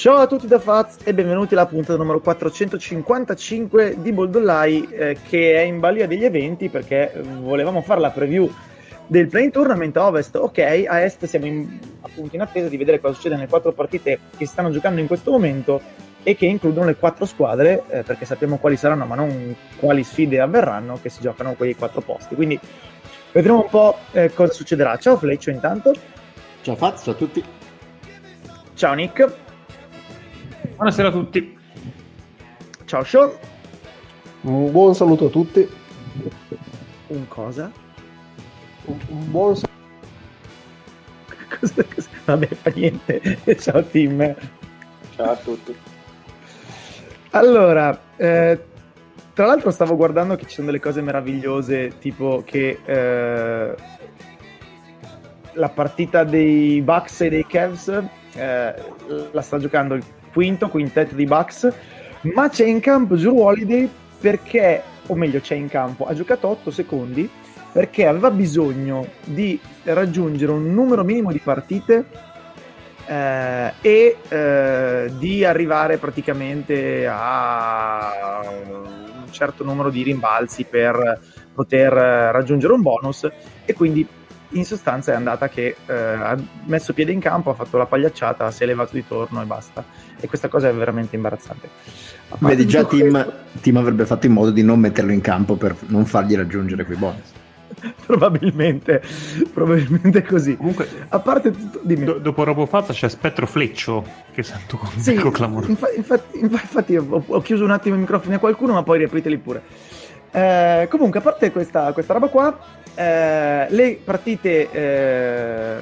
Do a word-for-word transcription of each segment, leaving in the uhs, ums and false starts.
Ciao a tutti da Faz e benvenuti alla puntata numero quattrocentocinquantacinque di Boldollai, eh, che è in balia degli eventi perché volevamo fare la preview del play-in tournament a Ovest. Ok, a Est siamo in, appunto in attesa di vedere cosa succede nelle quattro partite che si stanno giocando in questo momento e che includono le quattro squadre, eh, perché sappiamo quali saranno ma non quali sfide avverranno, che si giocano quei quattro posti. Quindi vedremo un po' eh, cosa succederà. Ciao Fleccio intanto. Ciao Faz, ciao a tutti. Ciao Nick. Buonasera a tutti. Ciao Sean. Un buon saluto a tutti. Un cosa? Un, un buon saluto. Cosa, cosa? Vabbè, fa niente. Ciao team. Ciao a tutti. Allora, eh, tra l'altro stavo guardando che ci sono delle cose meravigliose, tipo che eh, la partita dei Bucks e dei Cavs eh, la sta giocando il quinto quintetto di Bucks, ma c'è in campo Jrue Holiday perché, o meglio c'è in campo, ha giocato otto secondi perché aveva bisogno di raggiungere un numero minimo di partite eh, e eh, di arrivare praticamente a un certo numero di rimbalzi per poter raggiungere un bonus, e quindi in sostanza è andata che eh, ha messo piede in campo, ha fatto la pagliacciata, si è levato di torno e basta, e questa cosa è veramente imbarazzante. Ma vedi, già Tim, Tim avrebbe fatto in modo di non metterlo in campo per non fargli raggiungere quei bonus. probabilmente probabilmente così. Comunque, a parte tutto, dimmi. Do, dopo Robo Fazza c'è Spettro Fleccio, che santo con sì, clamoroso. Infa, infatti, infatti ho, ho chiuso un attimo i microfoni a qualcuno, ma poi riapriteli pure. Eh, comunque, a parte questa, questa roba qua, eh, le partite, eh,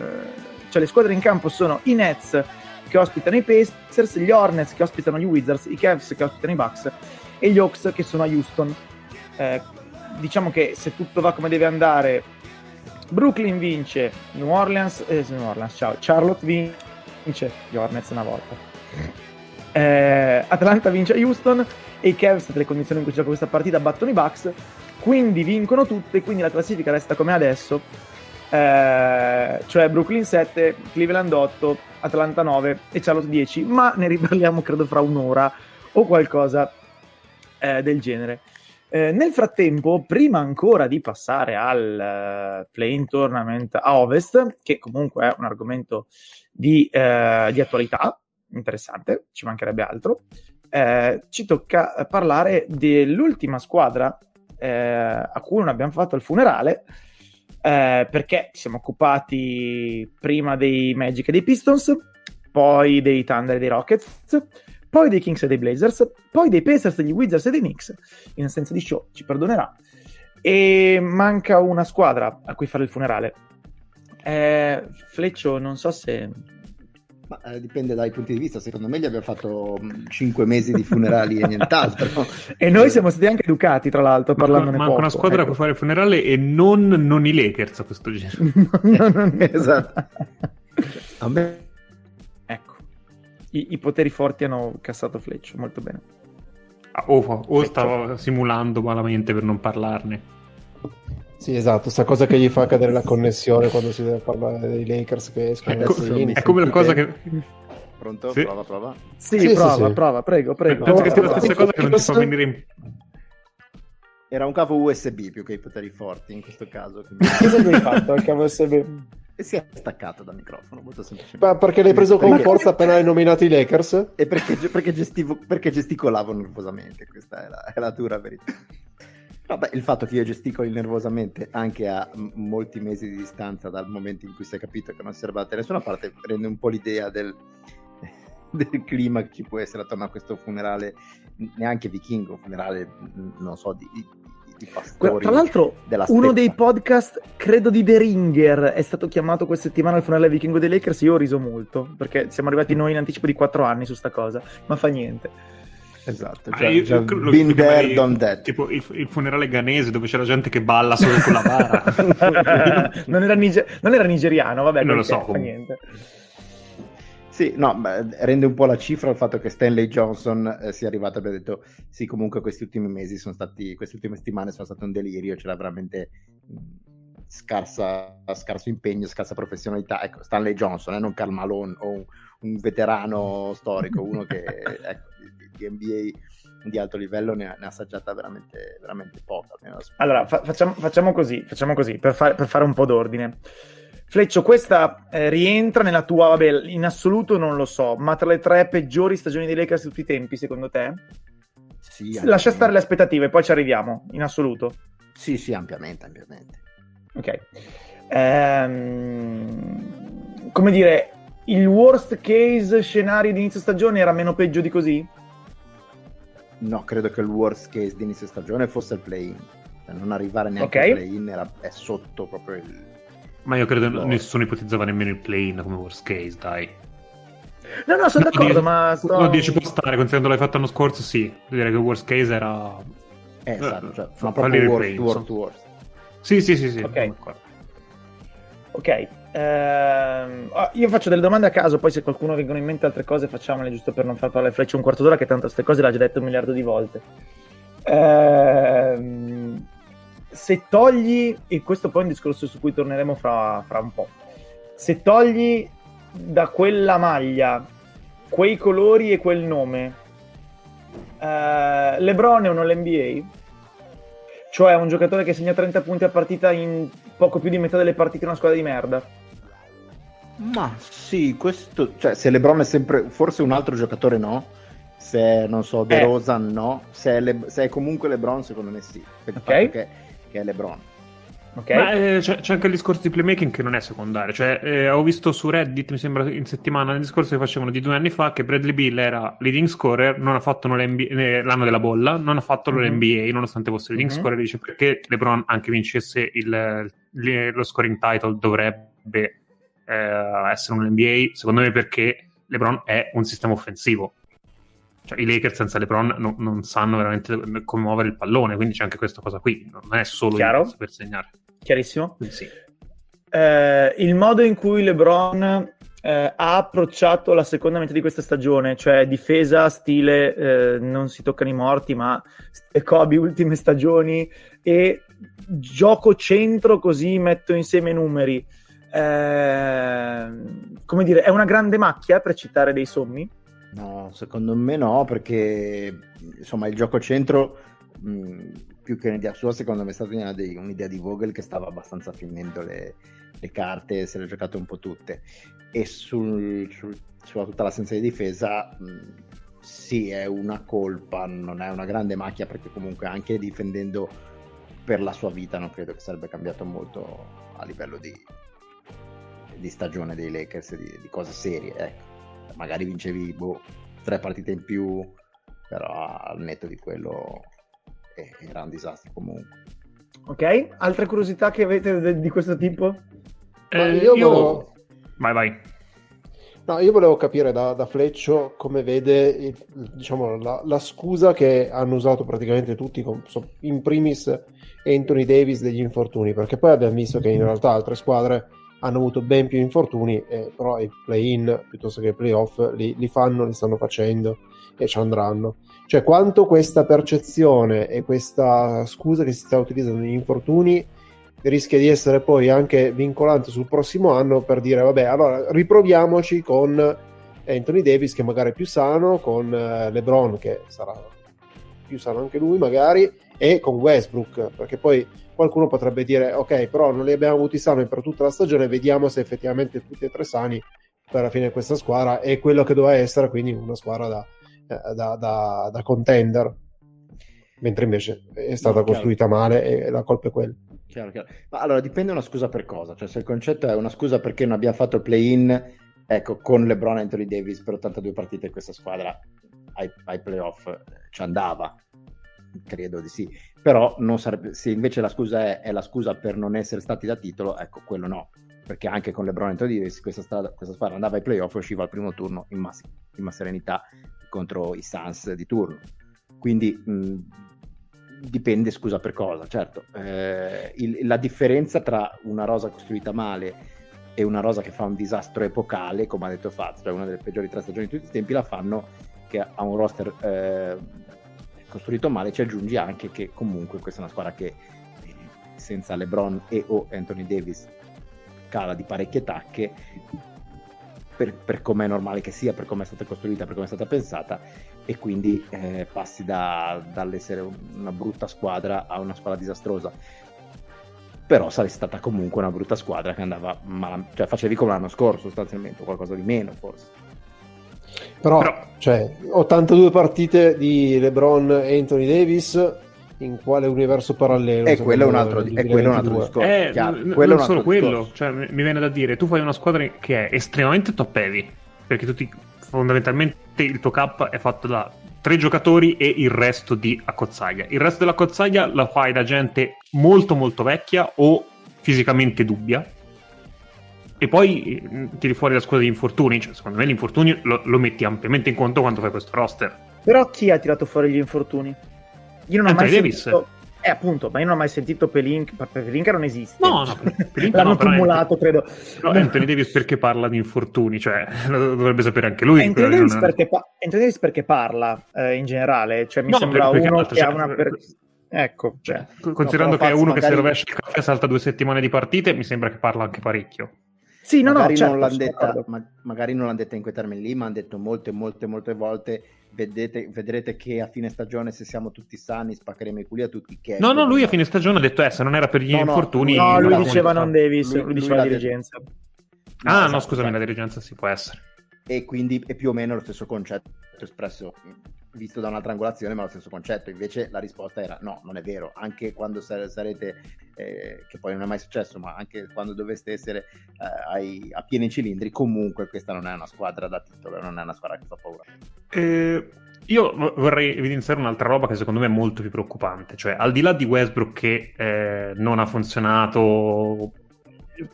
cioè le squadre in campo sono i Nets che ospitano i Pacers, gli Hornets che ospitano gli Wizards, i Cavs che ospitano i Bucks e gli Hawks che sono a Houston. Eh, diciamo che se tutto va come deve andare, Brooklyn vince, New Orleans, eh, New Orleans ciao, Charlotte vince gli Hornets una volta, Eh, Atlanta vince a Houston e i Cavs, nelle condizioni in cui gioca questa partita, battono i Bucks, quindi vincono tutte, quindi la classifica resta come adesso, eh, cioè Brooklyn sette, Cleveland otto, Atlanta nove e Charlotte dieci, ma ne riparliamo credo fra un'ora o qualcosa eh, del genere. Eh, nel frattempo, prima ancora di passare al uh, play-in tournament a Ovest, che comunque è un argomento di, uh, di attualità interessante, ci mancherebbe altro, eh, ci tocca parlare dell'ultima squadra eh, a cui non abbiamo fatto il funerale, eh, perché ci siamo occupati prima dei Magic e dei Pistons, poi dei Thunder e dei Rockets, poi dei Kings e dei Blazers, poi dei Pacers, degli Wizards e dei Knicks, in assenza di show ci perdonerà, e manca una squadra a cui fare il funerale. eh, Fleccio, non so se... Ma eh, dipende dai punti di vista. Secondo me gli abbiamo fatto cinque mesi di funerali e nient'altro. E noi siamo stati anche educati, tra l'altro, a parlandone poco. Manca una squadra ecco. a cui fare il funerale e non, non i Lakers a questo giro. no, non esatto. A me... Ecco, I, i poteri forti hanno cassato Fleccio, molto bene. Ah, o o stavo simulando malamente per non parlarne. Sì, esatto, sta cosa che gli fa cadere la connessione quando si deve parlare dei Lakers che escono. È, co- è come la cosa che... Pronto? Sì. Prova, prova. Sì, sì prova, sì, prova, sì. prova, prego, prego. Penso prova, che sia la stessa prova. cosa che non ti fa venire in... Era un cavo U S B più che i poteri forti in questo caso. Cosa gli hai fatto al cavo U S B? E si è staccato dal microfono, molto semplicemente. Ma perché l'hai preso con perché... forza appena hai nominato i Lakers? E perché, perché, gestivo... perché gesticolavo nervosamente, questa è la, è la dura verità. Vabbè, il fatto che io gesticoli nervosamente anche a m- molti mesi di distanza dal momento in cui si è capito che non si eravate da nessuna parte rende un po' l'idea del, del clima che ci può essere attorno a questo funerale, neanche vichingo, funerale non so di, di pastori. Tra l'altro della uno dei podcast, credo di The Ringer, è stato chiamato questa settimana al funerale vichingo dei Lakers. Io ho riso molto perché siamo arrivati noi in anticipo di quattro anni su sta cosa, ma fa niente. Esatto, ah, già, io, già lo, been there, done that. Tipo il, il funerale ghanese dove c'era gente che balla solo con la bara. non, era niger- non era nigeriano, vabbè, non lo so. Fa niente. Sì, no, beh, rende un po' la cifra il fatto che Stanley Johnson eh, sia arrivato e abbia detto sì, comunque questi ultimi mesi sono stati, queste ultime settimane sono state un delirio, c'era veramente scarsa, scarso impegno, scarsa professionalità. Ecco, Stanley Johnson, eh, non Karl Malone o un, un veterano storico, uno che ecco, di, di N B A di alto livello ne ha, ne ha assaggiata veramente, veramente poca. Allora, fa- facciamo, facciamo così, facciamo così per, fa- per fare un po' d'ordine. Fleccio, questa eh, rientra nella tua, vabbè, in assoluto non lo so, ma tra le tre peggiori stagioni dei Lakers di tutti i tempi, secondo te? Sì, lascia stare le aspettative, poi ci arriviamo, in assoluto. Sì, sì, ampiamente, ampiamente. Ok. Ehm, come dire, il worst case scenario di inizio stagione era meno peggio di così? No, credo che il worst case di inizio stagione fosse il play-in. Non arrivare neanche okay. al play-in era, è sotto proprio il... Ma io credo no. nessuno ipotizzava nemmeno il play-in come worst case, dai. No, no, sono no, d'accordo, dici, ma... Sto... No, dici può stare, considerando l'hai fatto l'anno scorso, sì. Direi che worst case era... Eh, esatto, cioè, ma proprio worst, worst, worst. Sì, sì, sì, sì. Ok. Ok. Ehm, io faccio delle domande a caso, poi se qualcuno vengono in mente altre cose facciamole, giusto per non far parlare Fleccio un quarto d'ora, che tanto queste cose l'ha già detto un miliardo di volte. Ehm... Se togli, e questo poi è un discorso su cui torneremo fra, fra un po', se togli da quella maglia quei colori e quel nome, eh, LeBron è un All N B A? Cioè un giocatore che segna trenta punti a partita in poco più di metà delle partite in una squadra di merda? Ma sì, questo... Cioè se LeBron è sempre... Forse un altro giocatore no? Se, non so, De eh. Rosa no? Se è, Le, se è comunque LeBron secondo me sì. Perché okay. Perché... che è LeBron. Okay. Ma, eh, c'è, c'è anche il discorso di playmaking che non è secondario, cioè eh, ho visto su Reddit, mi sembra in settimana, il discorso che facevano di due anni fa, che Bradley Beal era leading scorer, non ha fatto l'N B A, l'anno della bolla, non ha fatto mm-hmm. l'N B A nonostante fosse leading mm-hmm. scorer, dice perché LeBron anche vincesse il, il, lo scoring title dovrebbe eh, essere un N B A, secondo me perché LeBron è un sistema offensivo. Cioè, i Lakers senza LeBron no, non sanno veramente come muovere il pallone, quindi c'è anche questa cosa qui, non è solo per segnare. Chiarissimo. Sì. Eh, il modo in cui LeBron eh, ha approcciato la seconda metà di questa stagione, cioè difesa, stile eh, non si toccano i morti, ma Kobe ultime stagioni, e gioco centro così metto insieme i numeri. Eh, come dire, è una grande macchia per citare dei sommi? No, secondo me no, perché insomma il gioco centro mh, più che un'idea sua, secondo me è stata un'idea di Vogel che stava abbastanza finendo le, le carte, se le ha giocate un po' tutte, e sul, sul, sulla tutta l'assenza di difesa mh, sì, è una colpa, non è una grande macchia, perché comunque anche difendendo per la sua vita non credo che sarebbe cambiato molto a livello di, di stagione dei Lakers, di, di cose serie, ecco. Magari vincevi boh, tre partite in più, però al netto di quello eh, era un disastro comunque. Ok, altre curiosità che avete de- di questo tipo? Eh, io io... Volevo... Vai, vai. No, io volevo capire da, da Fleccio come vede il, diciamo, la, la scusa che hanno usato praticamente tutti, in primis Anthony Davis, degli infortuni, perché poi abbiamo visto che in realtà altre squadre hanno avuto ben più infortuni, eh, però i play-in piuttosto che i play-off li, li fanno, li stanno facendo e ci andranno. Cioè quanto questa percezione e questa scusa che si sta utilizzando negli infortuni rischia di essere poi anche vincolante sul prossimo anno, per dire vabbè allora riproviamoci con Anthony Davis che magari è più sano, con LeBron che sarà più sano anche lui magari, e con Westbrook, perché poi qualcuno potrebbe dire ok, però non li abbiamo avuti sani per tutta la stagione, vediamo se effettivamente tutti e tre sani per la fine questa squadra è quello che doveva essere, quindi una squadra da, da, da, da contender, mentre invece è stata no, costruita male e la colpa è quella. Chiaro, chiaro. Ma allora dipende una scusa per cosa, cioè se il concetto è una scusa perché non abbiamo fatto il play-in, ecco, con LeBron e Anthony Davis per ottantadue partite questa squadra ai, ai playoff ci andava, credo di sì, però non sarebbe, se invece la scusa è, è la scusa per non essere stati da titolo, ecco quello no, perché anche con LeBron e Anthony Davis questa strada, questa squadra andava ai playoff e usciva al primo turno in massima, in mass serenità contro i Suns di turno, quindi mh, dipende scusa per cosa, certo eh, il, la differenza tra una rosa costruita male e una rosa che fa un disastro epocale come ha detto Fazio, cioè una delle peggiori tre stagioni di tutti i tempi, la fanno che ha un roster eh, costruito male, ci aggiungi anche che comunque questa è una squadra che senza LeBron e o Anthony Davis cala di parecchie tacche, per, per come è normale che sia, per come è stata costruita, per come è stata pensata, e quindi eh, passi da, dall'essere una brutta squadra a una squadra disastrosa. Però sarebbe stata comunque una brutta squadra che andava mal, cioè facevi come l'anno scorso sostanzialmente, qualcosa di meno forse. Però, Però... cioè, ottantadue partite di LeBron e Anthony Davis, in quale universo parallelo? E quello è un altro, è quello un altro discorso. Eh, chiaro, n- quello non solo quello, cioè, mi viene da dire, tu fai una squadra che è estremamente top heavy, perché tutti fondamentalmente il tuo cap è fatto da tre giocatori e il resto di accozzaglia. Il resto dell'accozzaglia la fai da gente molto molto vecchia o fisicamente dubbia, e poi tiri fuori la scuola degli infortuni. Cioè, secondo me l'infortunio lo, lo metti ampiamente in conto quando fai questo roster. Però chi ha tirato fuori gli infortuni? Io non ho Anthony mai Davis. Sentito... Eh, appunto, ma io non ho mai sentito Pelin... Pelinka non esiste. No, no, Pelinka l'hanno no, tumulato, è... credo. No, Anthony Davis perché parla di infortuni, cioè lo dovrebbe sapere anche lui. Anthony Davis, non... perché pa... Anthony Davis perché parla eh, in generale, cioè mi no, sembra per, uno altro, che cioè... ha una... Per... Ecco, cioè, cioè, considerando no, che è uno magari... che se rovescia il caffè salta due settimane di partite, mi sembra che parla anche parecchio. Sì, no, magari no, certo, non l'hanno detta, ma, magari non l'hanno detta in quei termini lì, ma hanno detto molte, molte, molte volte... Vedete, vedrete che a fine stagione, se siamo tutti sani, spaccheremo i culi a tutti. Che no, no, lui a fine stagione ha detto: eh, se non era per gli no, infortuni. No, no lui diceva non Davis, lui, lui diceva lui la dirigenza. La... Ah, no, no scusami, la dirigenza si può essere. E quindi è più o meno lo stesso concetto espresso, visto da un'altra angolazione, ma lo stesso concetto. Invece la risposta era: no, non è vero. Anche quando sarete, eh, che poi non è mai successo, ma anche quando doveste essere eh, ai, a pieni cilindri, comunque questa non è una squadra da titolo, non è una squadra che fa paura. Eh, io vorrei evidenziare un'altra roba che secondo me è molto più preoccupante, cioè al di là di Westbrook che eh, non ha funzionato,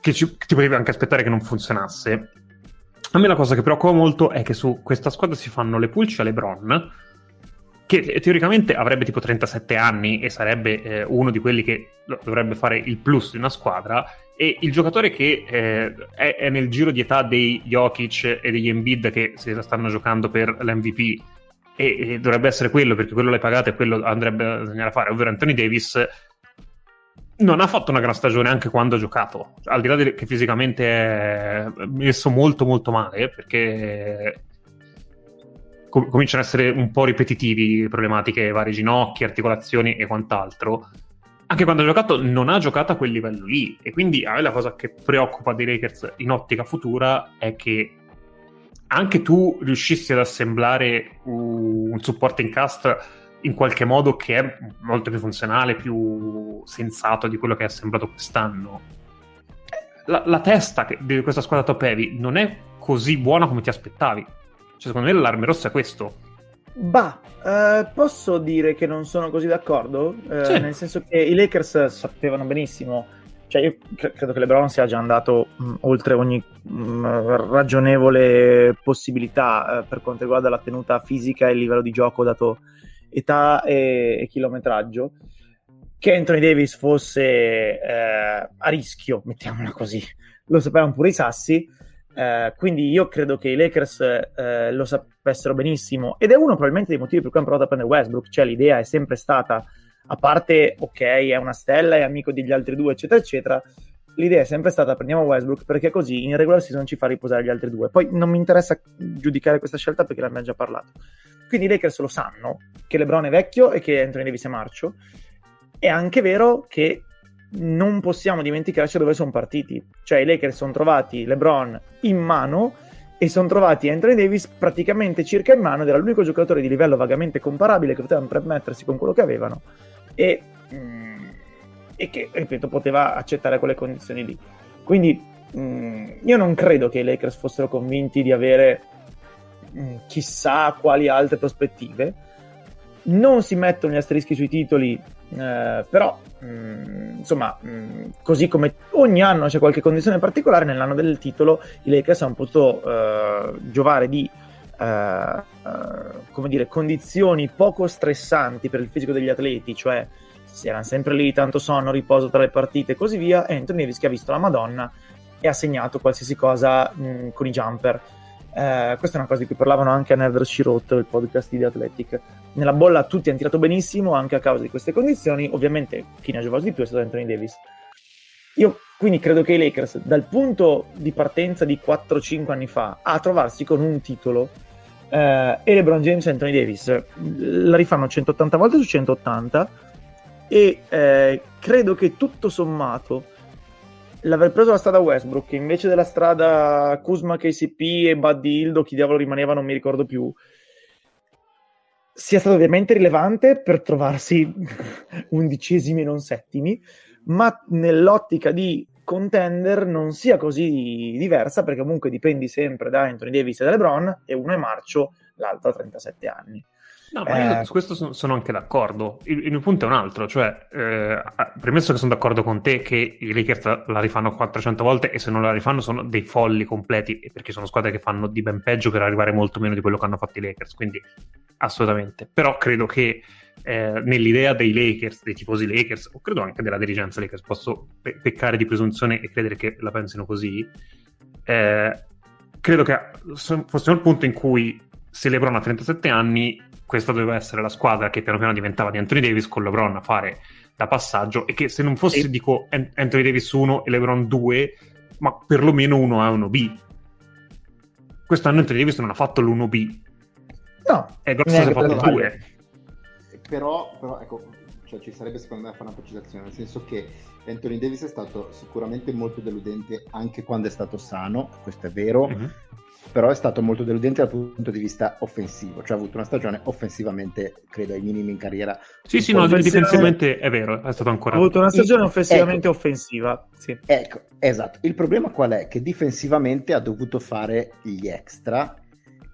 che ci, ti potevi anche aspettare che non funzionasse, a me la cosa che preoccupa molto è che su questa squadra si fanno le pulce a LeBron, che teoricamente avrebbe tipo trentasette anni e sarebbe eh, uno di quelli che dovrebbe fare il plus di una squadra, e il giocatore che eh, è, è nel giro di età dei Jokic e degli Embiid che si stanno giocando per l'emme vu pi, e, e dovrebbe essere quello, perché quello l'hai pagato e quello andrebbe a fare, ovvero Anthony Davis, non ha fatto una gran stagione anche quando ha giocato, al di là di che fisicamente è messo molto molto male, perché com- cominciano ad essere un po' ripetitivi problematiche, vari ginocchi, articolazioni e quant'altro. Anche quando ha giocato non ha giocato a quel livello lì, e quindi a me la cosa che preoccupa dei Lakers in ottica futura è che anche tu riuscissi ad assemblare un supporting cast in qualche modo che è molto più funzionale, più sensato di quello che è sembrato quest'anno, la, la testa di questa squadra top heavy non è così buona come ti aspettavi. Cioè, secondo me l'allarme rosso è questo. Bah, eh, posso dire che non sono così d'accordo, eh, sì. Nel senso che i Lakers sapevano benissimo, cioè io credo che LeBron sia già andato mh, oltre ogni mh, ragionevole possibilità eh, per quanto riguarda la tenuta fisica e il livello di gioco dato età e, e chilometraggio, che Anthony Davis fosse eh, a rischio, mettiamola così, lo sapevano pure i sassi, eh, quindi io credo che i Lakers eh, lo sapessero benissimo, ed è uno probabilmente dei motivi per cui hanno provato a prendere Westbrook, cioè l'idea è sempre stata, a parte ok è una stella, è amico degli altri due eccetera eccetera, l'idea è sempre stata prendiamo Westbrook perché così in regular season ci fa riposare gli altri due, poi non mi interessa giudicare questa scelta perché ne abbiamo già parlato. Quindi i Lakers lo sanno che LeBron è vecchio e che Anthony Davis è marcio. È anche vero che non possiamo dimenticarci dove sono partiti. Cioè i Lakers sono trovati LeBron in mano e sono trovati Anthony Davis praticamente circa in mano, ed era l'unico giocatore di livello vagamente comparabile che potevano permettersi con quello che avevano e, mh, e che, ripeto, poteva accettare quelle condizioni lì. Quindi mh, io non credo che i Lakers fossero convinti di avere chissà quali altre prospettive. Non si mettono gli asterischi sui titoli, eh, però mh, insomma mh, così come ogni anno c'è qualche condizione particolare, nell'anno del titolo i Lakers hanno potuto eh, giovare di eh, eh, come dire condizioni poco stressanti per il fisico degli atleti, cioè si erano sempre lì, tanto sonno, riposo tra le partite e così via, e Anthony Davis che ha visto la Madonna e ha segnato qualsiasi cosa mh, con i jumper. Eh, questa è una cosa di cui parlavano anche a Nerderci Rotto, il podcast di The Athletic. Nella bolla tutti hanno tirato benissimo anche a causa di queste condizioni. Ovviamente chi ne ha giovato di più è stato Anthony Davis. Io quindi credo che i Lakers, dal punto di partenza di quattro cinque anni fa a trovarsi con un titolo, eh, e LeBron James e Anthony Davis la rifanno centottanta volte su centottanta, e eh, credo che tutto sommato l'aver preso la strada Westbrook invece della strada Kuzma, K C P e Buddy Hildo, chi diavolo rimaneva non mi ricordo più, sia stato ovviamente rilevante per trovarsi undicesimi e non settimi, ma nell'ottica di contender non sia così diversa, perché comunque dipendi sempre da Anthony Davis e da LeBron, e uno è marcio, l'altro ha trentasette anni. No, ma io eh... su questo sono anche d'accordo. Il, il mio punto è un altro, cioè eh, premesso che sono d'accordo con te che i Lakers la rifanno quattrocento volte, e se non la rifanno sono dei folli completi, perché sono squadre che fanno di ben peggio per arrivare molto meno di quello che hanno fatto i Lakers, quindi assolutamente. Però credo che eh, nell'idea dei Lakers, dei tifosi Lakers, o credo anche della dirigenza Lakers, posso pe- peccare di presunzione e credere che la pensino così, eh, credo che fossimo al punto in cui se LeBron ha trentasette anni, questa doveva essere la squadra che piano piano diventava di Anthony Davis con LeBron a fare da passaggio, e che se non fosse, e... dico, Anthony Davis uno e LeBron due, ma perlomeno uno A e uno B. Quest'anno Anthony Davis non ha fatto l'uno B. No. È grosso se ha fatto due. Però, però, ecco, cioè, ci sarebbe secondo me a fare una precisazione, nel senso che Anthony Davis è stato sicuramente molto deludente anche quando è stato sano, questo è vero, mm-hmm. Però è stato molto deludente dal punto di vista offensivo, cioè ha avuto una stagione offensivamente, credo, ai minimi in carriera. Sì, sì, no, difensivamente è vero, è stato ancora... Ha avuto una stagione offensivamente ecco, offensiva, sì. Ecco, esatto. Il problema qual è? Che difensivamente ha dovuto fare gli extra.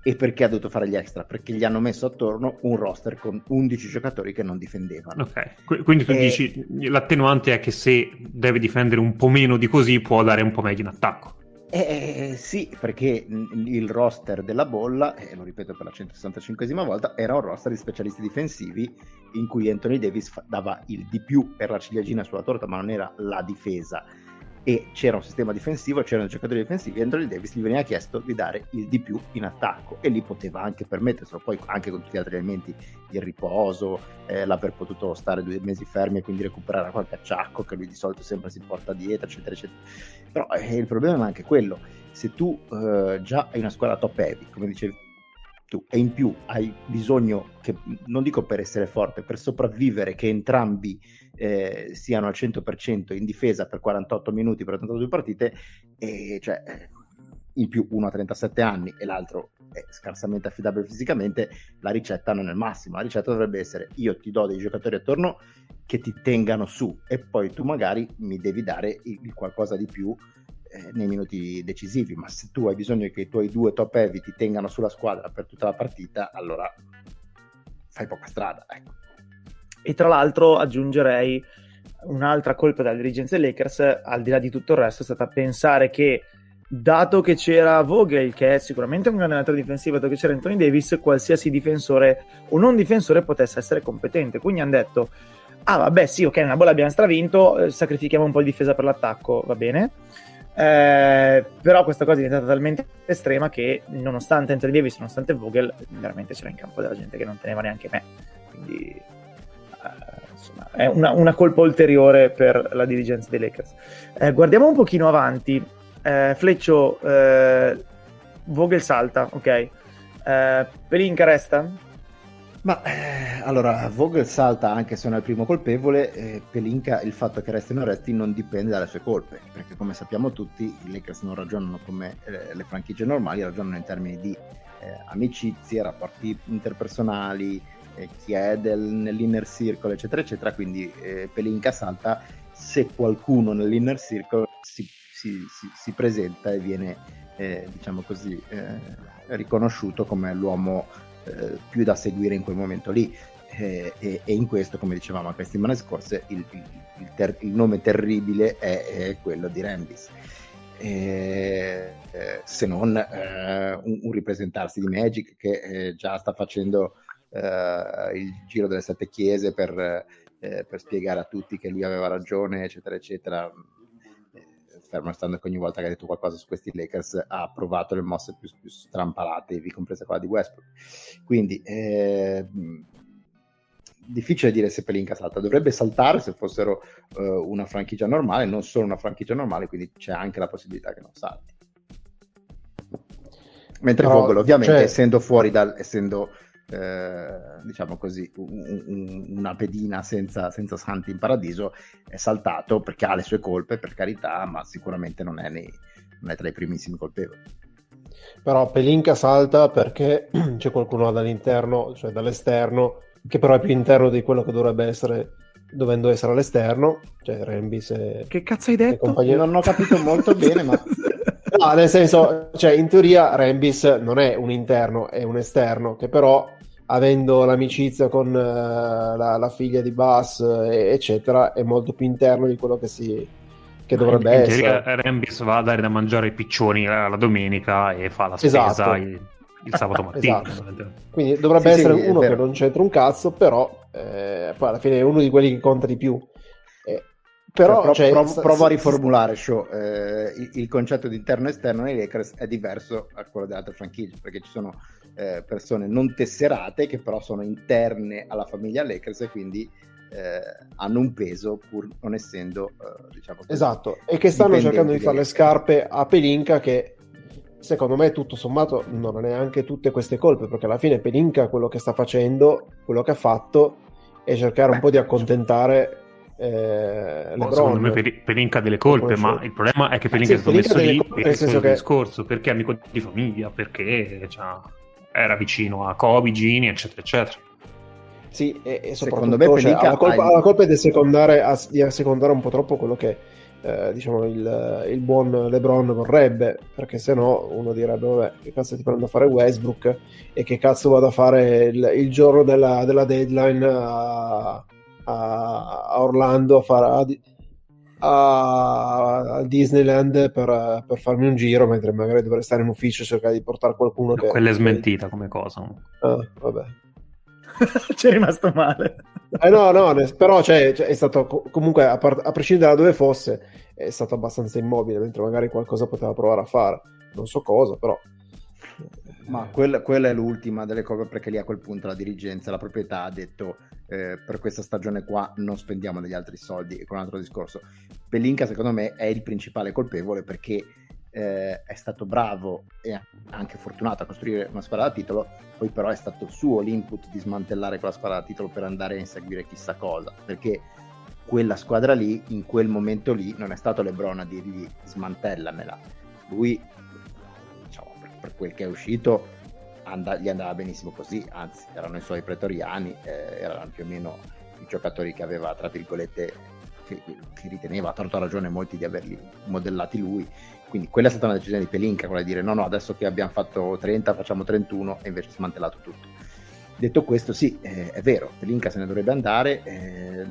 E perché ha dovuto fare gli extra? Perché gli hanno messo attorno un roster con undici giocatori che non difendevano. Ok, quindi tu e... dici, l'attenuante è che se deve difendere un po' meno di così può dare un po' meglio in attacco. Eh, sì, perché il roster della bolla, eh, lo ripeto per la centosessantacinquesima volta, era un roster di specialisti difensivi in cui Anthony Davis dava il di più per la ciliegina sulla torta, ma non era la difesa, e c'era un sistema difensivo, c'erano giocatori difensivi, e Anthony Davis gli veniva chiesto di dare il di più in attacco, e lì poteva anche permetterselo, poi anche con tutti gli altri elementi, il riposo, eh, l'aver potuto stare due mesi fermi e quindi recuperare qualche acciacco che lui di solito sempre si porta dietro, eccetera eccetera. Però eh, il problema è anche quello, se tu eh, già hai una squadra top heavy, come dicevi tu, e in più hai bisogno, che non dico per essere forte, per sopravvivere, che entrambi eh, siano al cento per cento in difesa per quarantotto minuti, per ottantadue partite, e cioè in più uno ha trentasette anni e l'altro è scarsamente affidabile fisicamente, la ricetta non è il massimo. La ricetta dovrebbe essere: io ti do dei giocatori attorno che ti tengano su, e poi tu magari mi devi dare il qualcosa di più nei minuti decisivi, ma se tu hai bisogno che i tuoi due top heavy ti tengano sulla squadra per tutta la partita, allora fai poca strada, ecco. E tra l'altro aggiungerei un'altra colpa della dirigenza dei Lakers, al di là di tutto il resto, è stata pensare che, dato che c'era Vogel, che è sicuramente un grande allenatore difensivo, dato che c'era Anthony Davis, qualsiasi difensore o non difensore potesse essere competente, quindi hanno detto: ah vabbè sì, ok, una bolla abbiamo stravinto, sacrifichiamo un po' di difesa per l'attacco, va bene. Eh, però questa cosa è diventata talmente estrema che, nonostante Anthony Davis, nonostante Vogel, veramente c'era in campo della gente che non teneva neanche me, quindi eh, insomma, è una, una colpa ulteriore per la dirigenza dei Lakers. Eh, guardiamo un pochino avanti. eh, Fleccio, eh, Vogel salta, ok, eh, Pelinka resta? Ma eh, allora Vogel salta, anche se non è il primo colpevole. eh, Pelinka, il fatto che resti o non resti non dipende dalle sue colpe, perché come sappiamo tutti i Lakers non ragionano come eh, le franchigie normali, ragionano in termini di eh, amicizie, rapporti interpersonali, eh, chi è del, nell'inner circle, eccetera eccetera. Quindi eh, Pelinka salta se qualcuno nell'inner circle si, si, si, si presenta e viene eh, diciamo così eh, riconosciuto come l'uomo più da seguire in quel momento lì. eh, e, e in questo, come dicevamo anche settimane scorse, il, il, il, ter- il nome terribile è, è quello di Rambis, eh, eh, se non eh, un, un ripresentarsi di Magic, che eh, già sta facendo eh, il giro delle sette chiese per, eh, per spiegare a tutti che lui aveva ragione, eccetera eccetera. fermo restando che ogni volta che ha detto qualcosa su questi Lakers ha provato le mosse più, più strampalate, vi compresa quella di Westbrook. Quindi eh, difficile dire se Pelinka salta, dovrebbe saltare se fossero eh, una franchigia normale, non solo una franchigia normale, quindi c'è anche la possibilità che non salti. Mentre no, Vogel ovviamente, cioè... essendo fuori dal, essendo eh, diciamo così un, un, una pedina senza, senza santi in paradiso, è saltato perché ha le sue colpe, per carità, ma sicuramente non è, nei, non è tra i primissimi colpevoli. Però Pelinka salta perché c'è qualcuno dall'interno, cioè dall'esterno, che però è più interno di quello che dovrebbe essere, dovendo essere all'esterno, cioè Rambi. Se che cazzo hai detto? Compagni... non ho capito molto bene, ma no, nel senso, cioè in teoria Rembis non è un interno, è un esterno, che però avendo l'amicizia con uh, la, la figlia di Bass e, eccetera, è molto più interno di quello che si che dovrebbe in, in essere. Teoria Rembis va a dare da mangiare ai piccioni la, la domenica e fa la spesa, esatto, il, il sabato mattina. Esatto. Quindi dovrebbe sì, essere sì, uno che non c'entra un cazzo, però eh, poi alla fine è uno di quelli che conta di più. Però, Però cioè, provo, provo a riformulare show. Eh, il, il concetto di interno esterno nei Lakers è diverso a quello delle altre franchigie, perché ci sono eh, persone non tesserate che però sono interne alla famiglia Lakers e quindi eh, hanno un peso pur non essendo eh, diciamo così, esatto, e che stanno cercando di fare le scarpe a Pelinka, che secondo me tutto sommato non ha neanche tutte queste colpe, perché alla fine Pelinka quello che sta facendo, quello che ha fatto è cercare Beh, un po' di accontentare Eh, oh, secondo me Pelinka ha delle colpe, ma il problema è che Pelinka sì, è stato messo lì colpe, per il che... discorso, perché è amico di famiglia, perché cioè, era vicino a Kobe, Gini, eccetera eccetera. Sì, e, e soprattutto secondo me Pelinka cioè, ha, colpa, ha la colpa di secondare, a, di secondare un po' troppo quello che eh, diciamo il, il buon LeBron vorrebbe, perché se no uno direbbe vabbè, che cazzo ti prendo a fare Westbrook e che cazzo vado a fare il, il giorno della, della deadline a a Orlando, a, far, a, a Disneyland per, per farmi un giro, mentre magari dovrei stare in ufficio e cercare di portare qualcuno. Che, quella è smentita che... come cosa. Ah, vabbè. C'è rimasto male. Eh no, no, però cioè, è stato comunque, a, par- a prescindere da dove fosse, è stato abbastanza immobile, mentre magari qualcosa poteva provare a fare. Non so cosa, però... ma quella, quella è l'ultima delle cose, perché lì a quel punto la dirigenza, la proprietà ha detto eh, per questa stagione qua non spendiamo degli altri soldi, e con un altro discorso Pelinka secondo me è il principale colpevole, perché eh, è stato bravo e anche fortunato a costruire una squadra da titolo, poi però è stato suo l'input di smantellare quella squadra da titolo per andare a inseguire chissà cosa, perché quella squadra lì in quel momento lì non è stato LeBron a dirgli smantellamela, lui per quel che è uscito and- gli andava benissimo così, anzi erano i suoi pretoriani, eh, erano più o meno i giocatori che aveva tra virgolette che, che riteneva a torto ragione molti di averli modellati lui, quindi quella è stata una decisione di Pelinka, quella di dire no no adesso che abbiamo fatto trenta facciamo trentuno, e invece smantellato tutto. Detto questo sì, eh, è vero, Pelinka se ne dovrebbe andare, eh,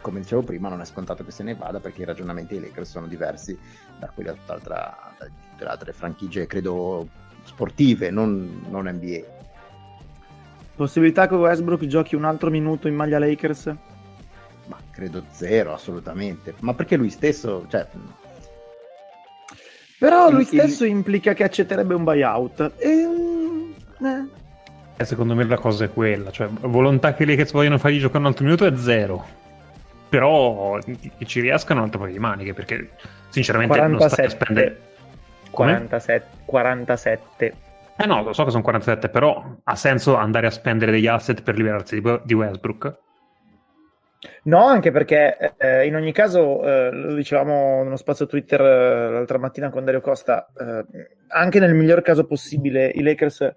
come dicevo prima non è scontato che se ne vada, perché i ragionamenti dei Lakers sono diversi da quelli di tutta altra, da tutte le altre franchigie credo sportive, non, non N B A. Possibilità che Westbrook giochi un altro minuto in maglia Lakers? Ma credo zero, assolutamente, ma perché lui stesso cioè... però lui il, stesso il... implica che accetterebbe un buyout e... eh. Eh, secondo me la cosa è quella, cioè volontà che i Lakers vogliono fargli giocare un altro minuto è zero, però che ci riescano un altro paio di maniche, perché sinceramente quarantasette non stai a spendere quarantasette, quarantasette eh no, lo so che sono quarantasette, però ha senso andare a spendere degli asset per liberarsi di, di Westbrook? No, anche perché eh, in ogni caso eh, lo dicevamo nello spazio Twitter eh, l'altra mattina con Dario Costa, eh, anche nel miglior caso possibile i Lakers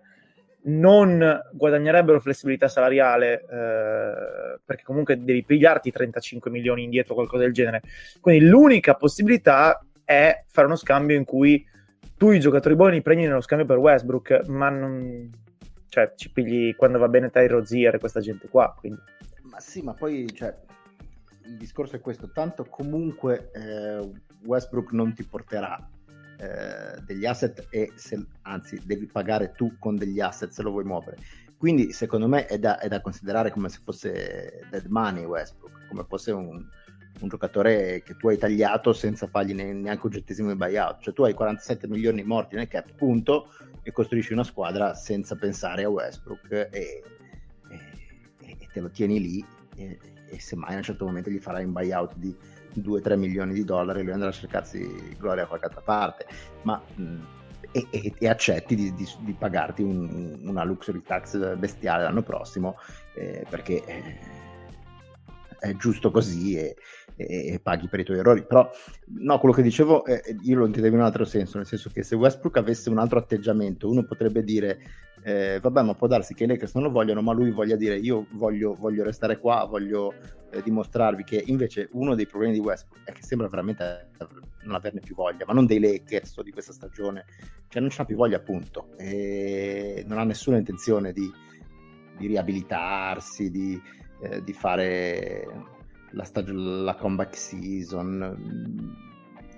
non guadagnerebbero flessibilità salariale, eh, perché comunque devi pigliarti trentacinque milioni indietro, qualcosa del genere. Quindi l'unica possibilità è fare uno scambio in cui tu i giocatori buoni li prendi nello scambio per Westbrook, ma non, cioè ci pigli quando va bene Ty Rozier e questa gente qua, quindi. Ma sì, ma poi cioè il discorso è questo, tanto comunque eh, Westbrook non ti porterà degli asset, e se, anzi devi pagare tu con degli asset se lo vuoi muovere, quindi secondo me è da, è da considerare come se fosse dead money Westbrook, come fosse un, un giocatore che tu hai tagliato senza fargli neanche un centesimo di buyout, cioè tu hai quarantasette milioni morti nel cap, punto, e costruisci una squadra senza pensare a Westbrook e, e, e te lo tieni lì e, e semmai a un certo momento gli farai un buyout di due tre milioni di dollari e lui andrà a cercarsi gloria da qualche altra parte, ma e, e, e accetti di, di, di pagarti un, una luxury tax bestiale l'anno prossimo, eh, perché eh, è giusto così, e, e, e paghi per i tuoi errori. Però no, quello che dicevo eh, io lo intendevo in un altro senso, nel senso che se Westbrook avesse un altro atteggiamento uno potrebbe dire eh, vabbè, ma può darsi che i Lakers non lo vogliono, ma lui voglia dire io voglio, voglio restare qua, voglio eh, dimostrarvi che. Invece uno dei problemi di Westbrook è che sembra veramente non averne più voglia, ma non dei Lakers o di questa stagione, cioè non c'ha più voglia, appunto, e non ha nessuna intenzione di, di riabilitarsi, di Eh, di fare la, stag- la comeback season,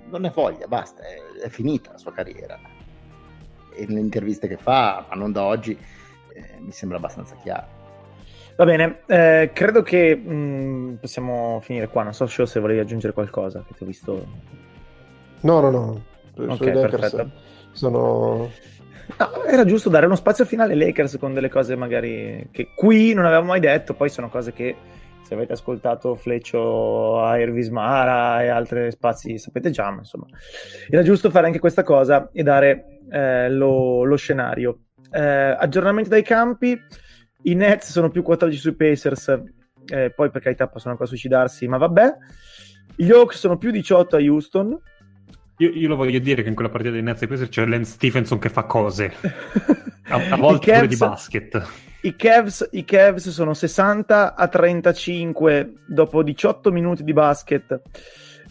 non ne voglia, basta, è, è finita la sua carriera, e nelle interviste che fa, ma non da oggi, eh, mi sembra abbastanza chiaro. Va bene, eh, credo che mh, possiamo finire qua, non so Scio, se volevi aggiungere qualcosa, che ti ho visto. No, no, no, ok, perfetto, sono... No, era giusto dare uno spazio finale ai Lakers con delle cose magari che qui non avevamo mai detto, poi sono cose che se avete ascoltato Fleccio a Ervis Mara e altri spazi sapete già, ma insomma era giusto fare anche questa cosa e dare eh, lo, lo scenario. Eh, aggiornamenti dai campi, i Nets sono più quattordici sui Pacers, eh, poi per carità possono ancora suicidarsi, ma vabbè, gli Hawks sono più diciotto a Houston. Io, io lo voglio dire che in quella partita dei Nets e Pacers c'è Lance Stephenson che fa cose, a, a volte Cavs, pure di basket. I Cavs, i Cavs sono sessanta a trentacinque dopo diciotto minuti di basket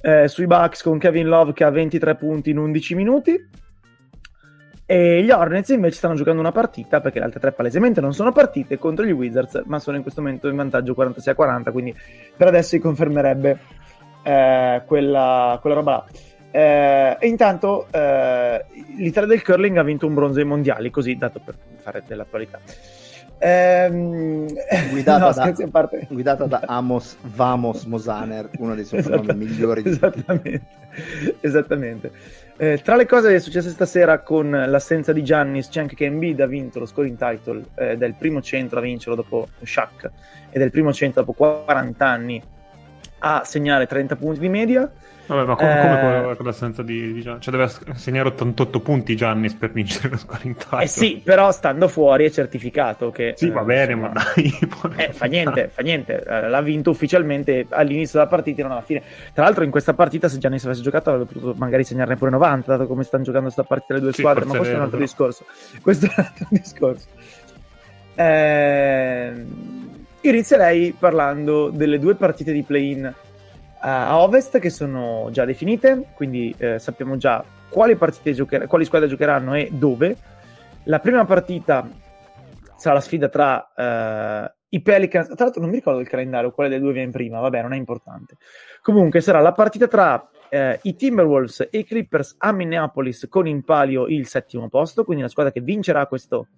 eh, sui Bucks, con Kevin Love che ha ventitré punti in undici minuti. E gli Hornets invece stanno giocando una partita, perché le altre tre palesemente non sono partite, contro gli Wizards, ma sono in questo momento in vantaggio quarantasei a quaranta, quindi per adesso si confermerebbe eh, quella, quella roba là. Eh, e intanto eh, l'Italia del curling ha vinto un bronzo ai mondiali, così dato per fare dell'attualità, ehm... guidata, no, da, a parte. guidata da Amos Vamos Mosaner, uno dei suoi nomi migliori di esattamente, esattamente. Eh, tra le cose successe stasera, con l'assenza di Giannis, c'è anche che Embiid ha vinto lo scoring title eh, del primo centro a vincerlo dopo Shaq, e del primo centro dopo quaranta anni a segnare trenta punti di media. Vabbè, ma come, eh... come con l'assenza di, di Giannis? Cioè deve segnare ottantotto punti Giannis per vincere lo scoring title. Eh sì, però stando fuori è certificato che... Sì, eh, va bene, insomma, ma dai... Eh, fa niente, fa niente. L'ha vinto ufficialmente all'inizio della partita e non alla fine. Tra l'altro in questa partita, se Giannis avesse giocato, avrebbe potuto magari segnarne pure novanta, dato come stanno giocando sta partita le due sì, squadre, ma questo vero, è un altro però. discorso. Questo è un altro discorso. Ehm... Inizierei parlando delle due partite di play-in a Ovest che sono già definite, quindi eh, sappiamo già quali partite giocher- quali squadre giocheranno e dove. La prima partita sarà la sfida tra eh, i Pelicans, tra l'altro non mi ricordo il calendario, quale delle due viene prima, vabbè, non è importante. Comunque sarà la partita tra eh, i Timberwolves e i Clippers a Minneapolis, con in palio il settimo posto, quindi la squadra che vincerà questo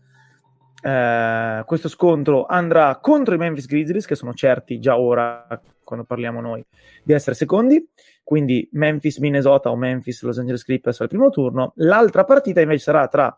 Uh, questo scontro andrà contro i Memphis Grizzlies, che sono certi già ora, quando parliamo noi, di essere secondi, quindi Memphis Minnesota o Memphis Los Angeles Clippers al primo turno. L'altra partita invece sarà tra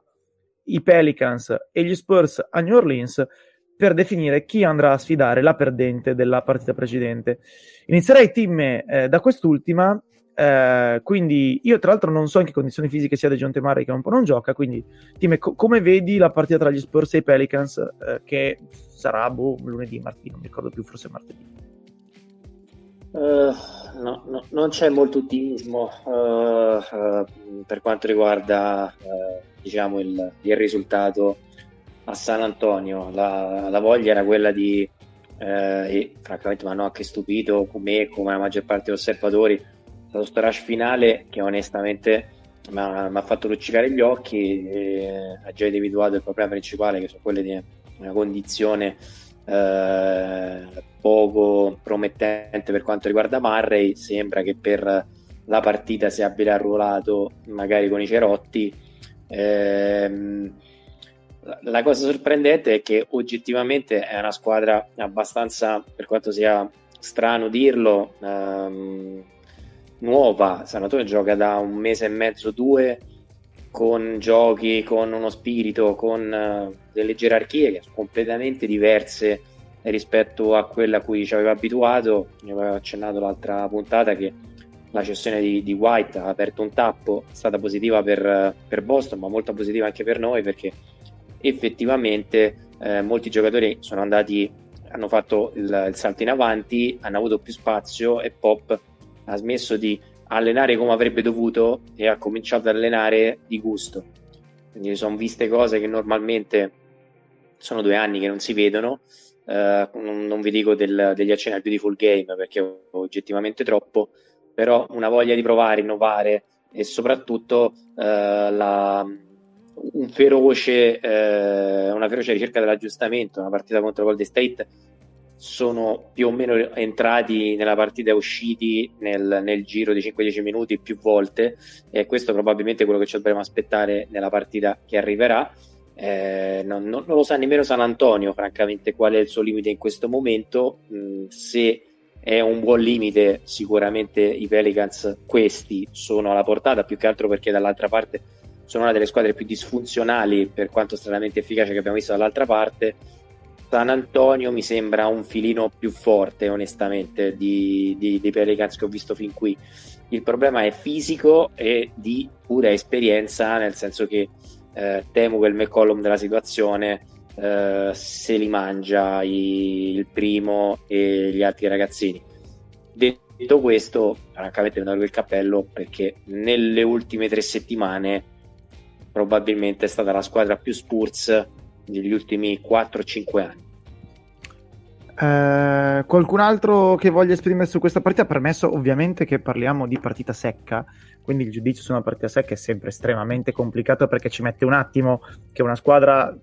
i Pelicans e gli Spurs a New Orleans, per definire chi andrà a sfidare la perdente della partita precedente. Inizierei team eh, da quest'ultima, eh, quindi io tra l'altro non so in che condizioni fisiche sia DeJounte Murray, che un po' non gioca, quindi team, co- come vedi la partita tra gli Spurs e i Pelicans eh, che sarà boh, lunedì, martedì, non mi ricordo più, forse martedì? Uh, no, no, non c'è molto ottimismo uh, uh, per quanto riguarda uh, diciamo il, il risultato a San Antonio. La, la voglia era quella di eh, e francamente mi hanno anche stupito, come come la maggior parte degli osservatori, questo rush finale che onestamente mi ha fatto luccicare gli occhi, e ha già individuato il problema principale, che sono quelle di una condizione eh, poco promettente per quanto riguarda Murray. Sembra che per la partita si abbia arruolato magari con i cerotti. ehm La cosa sorprendente è che oggettivamente è una squadra abbastanza, per quanto sia strano dirlo, ehm, nuova. Sanatoria gioca da un mese e mezzo, due, con giochi, con uno spirito, con eh, delle gerarchie che sono completamente diverse rispetto a quella a cui ci aveva abituato. Ne avevo accennato l'altra puntata che la cessione di, di White ha aperto un tappo, è stata positiva per, per Boston, ma molto positiva anche per noi, perché effettivamente eh, molti giocatori sono andati, hanno fatto il, il salto in avanti, hanno avuto più spazio, e Pop ha smesso di allenare come avrebbe dovuto e ha cominciato ad allenare di gusto. Quindi sono viste cose che normalmente sono due anni che non si vedono. Uh, non, non vi dico del, degli accenni al Beautiful Game perché oggettivamente troppo, però una voglia di provare, innovare, e soprattutto uh, la, un feroce, uh, una feroce ricerca dell'aggiustamento. Una partita contro Golden State sono più o meno entrati nella partita e usciti nel, nel giro di cinque dieci minuti più volte, e questo probabilmente è quello che ci dovremo aspettare nella partita che arriverà. Eh, non, non lo sa nemmeno San Antonio, francamente, qual è il suo limite in questo momento. Mm, se è un buon limite, sicuramente i Pelicans questi sono alla portata, più che altro perché dall'altra parte sono una delle squadre più disfunzionali, per quanto stranamente efficace, che abbiamo visto dall'altra parte. San Antonio mi sembra un filino più forte, onestamente, di, di, dei Pelicans che ho visto fin qui. Il problema è fisico e di pura esperienza, nel senso che Eh, temo che il McCollum della situazione eh, se li mangia i, il primo e gli altri ragazzini. Detto questo, francamente mi tolgo il cappello, perché nelle ultime tre settimane probabilmente è stata la squadra più Spurs degli ultimi quattro cinque anni. Eh, qualcun altro che voglia esprimersi su questa partita? Permesso ovviamente che parliamo di partita secca, quindi il giudizio su una partita secca è sempre estremamente complicato, perché ci mette un attimo che una squadra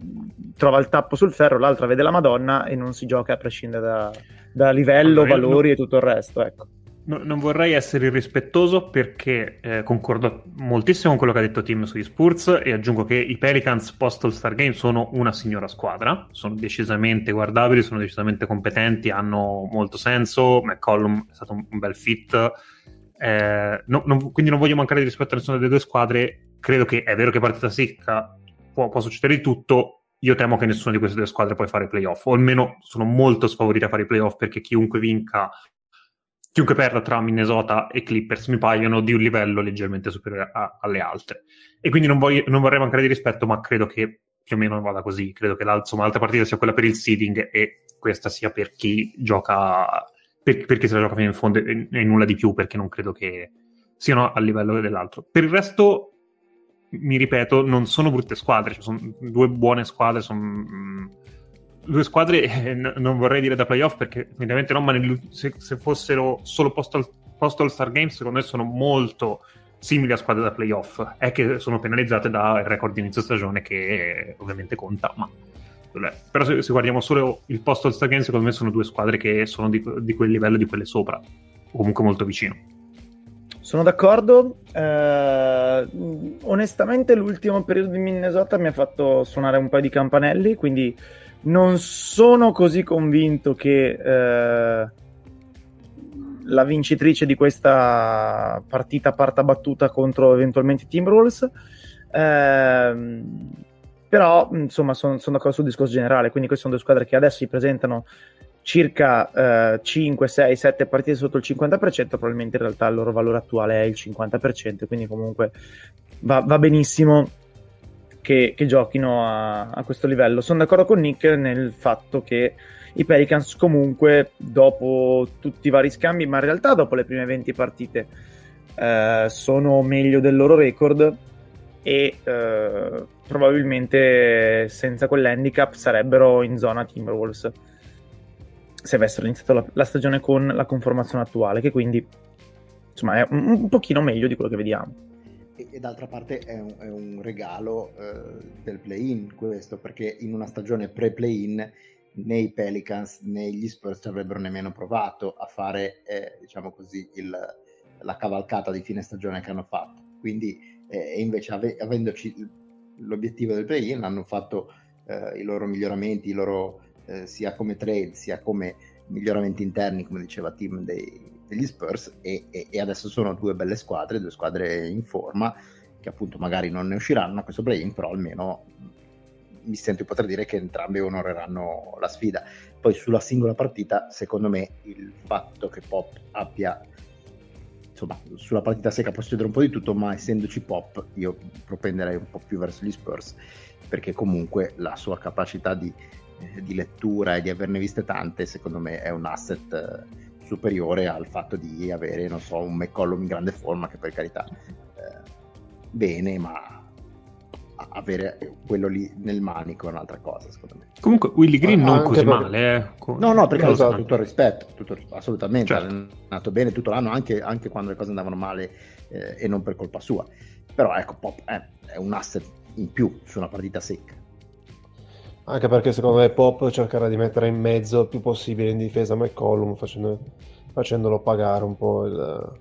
trova il tappo sul ferro, l'altra vede la Madonna, e non si gioca a prescindere da, da livello, vorrei, valori, no, e tutto il resto, ecco. No, non vorrei essere irrispettoso, perché eh, concordo moltissimo con quello che ha detto Tim sugli Spurs, e aggiungo che i Pelicans post All-Star Game sono una signora squadra, sono decisamente guardabili, sono decisamente competenti, hanno molto senso, McCollum è stato un bel fit, eh, no, non, quindi non voglio mancare di rispetto a nessuna delle due squadre. Credo che è vero che partita secca può, può succedere di tutto. Io temo che nessuna di queste due squadre puoi fare i playoff, o almeno sono molto sfavorita a fare i playoff, perché chiunque vinca, chiunque perda tra Minnesota e Clippers mi paiono di un livello leggermente superiore a, alle altre, e quindi non, voglio, non vorrei mancare di rispetto, ma credo che più o meno vada così. Credo che la, insomma, l'altra partita sia quella per il seeding, e questa sia per chi gioca, per, per chi se la gioca fino in fondo, e, e nulla di più, perché non credo che siano al livello dell'altro. Per il resto, mi ripeto, non sono brutte squadre, cioè sono due buone squadre, sono... Mh, due squadre, eh, non vorrei dire da playoff perché evidentemente no, ma nel, se, se fossero solo post, post All-Star Games, secondo me sono molto simili a squadre da playoff. È che sono penalizzate dal record di inizio stagione, che ovviamente conta, ma però se, se guardiamo solo il post All-Star Games, secondo me sono due squadre che sono di, di quel livello, di quelle sopra, o comunque molto vicino. Sono d'accordo. Eh, onestamente l'ultimo periodo di Minnesota mi ha fatto suonare un paio di campanelli, quindi non sono così convinto che eh, la vincitrice di questa partita parta battuta contro eventualmente i Timberwolves, eh, però insomma sono son d'accordo sul discorso generale. Quindi queste sono due squadre che adesso si presentano circa eh, cinque, sei, sette partite sotto il cinquanta per cento, probabilmente in realtà il loro valore attuale è il cinquanta per cento, quindi comunque va, va benissimo Che, che giochino a, a questo livello. Sono d'accordo con Nick nel fatto che i Pelicans comunque, dopo tutti i vari scambi, ma in realtà dopo le prime venti partite, eh, sono meglio del loro record, e eh, probabilmente senza quell'handicap sarebbero in zona Timberwolves, se avessero iniziato la, la stagione con la conformazione attuale, che quindi insomma è un, un pochino meglio di quello che vediamo. E d'altra parte è un, è un regalo eh, del play-in questo, perché in una stagione pre-play-in né i Pelicans né gli Spurs avrebbero nemmeno provato a fare eh, diciamo così il, la cavalcata di fine stagione che hanno fatto. Quindi eh, invece ave, avendoci l'obiettivo del play-in, hanno fatto eh, i loro miglioramenti, i loro eh, sia come trade sia come miglioramenti interni, come diceva Tim, dei, degli Spurs, e, e, e adesso sono due belle squadre, due squadre in forma, che appunto magari non ne usciranno a questo play-in, però almeno mi sento di poter dire che entrambi onoreranno la sfida. Poi sulla singola partita, secondo me, il fatto che Pop abbia, insomma, sulla partita secca può succedere un po' di tutto, ma essendoci Pop io propenderei un po' più verso gli Spurs, perché comunque la sua capacità di, eh, di lettura e di averne viste tante, secondo me, è un asset eh, superiore al fatto di avere, non so, un McCollum in grande forma, che per carità eh, bene, ma avere quello lì nel manico è un'altra cosa, secondo me. Comunque Willie Green non così per... male eh. Con... no no perché ha esatto. tutto il rispetto, tutto, assolutamente, certo. È nato bene tutto l'anno, anche, anche quando le cose andavano male eh, e non per colpa sua, però ecco Pop eh, è un asset in più su una partita secca, anche perché secondo me Pop cercherà di mettere in mezzo il più possibile in difesa McCollum, facendo, facendolo pagare un po' il,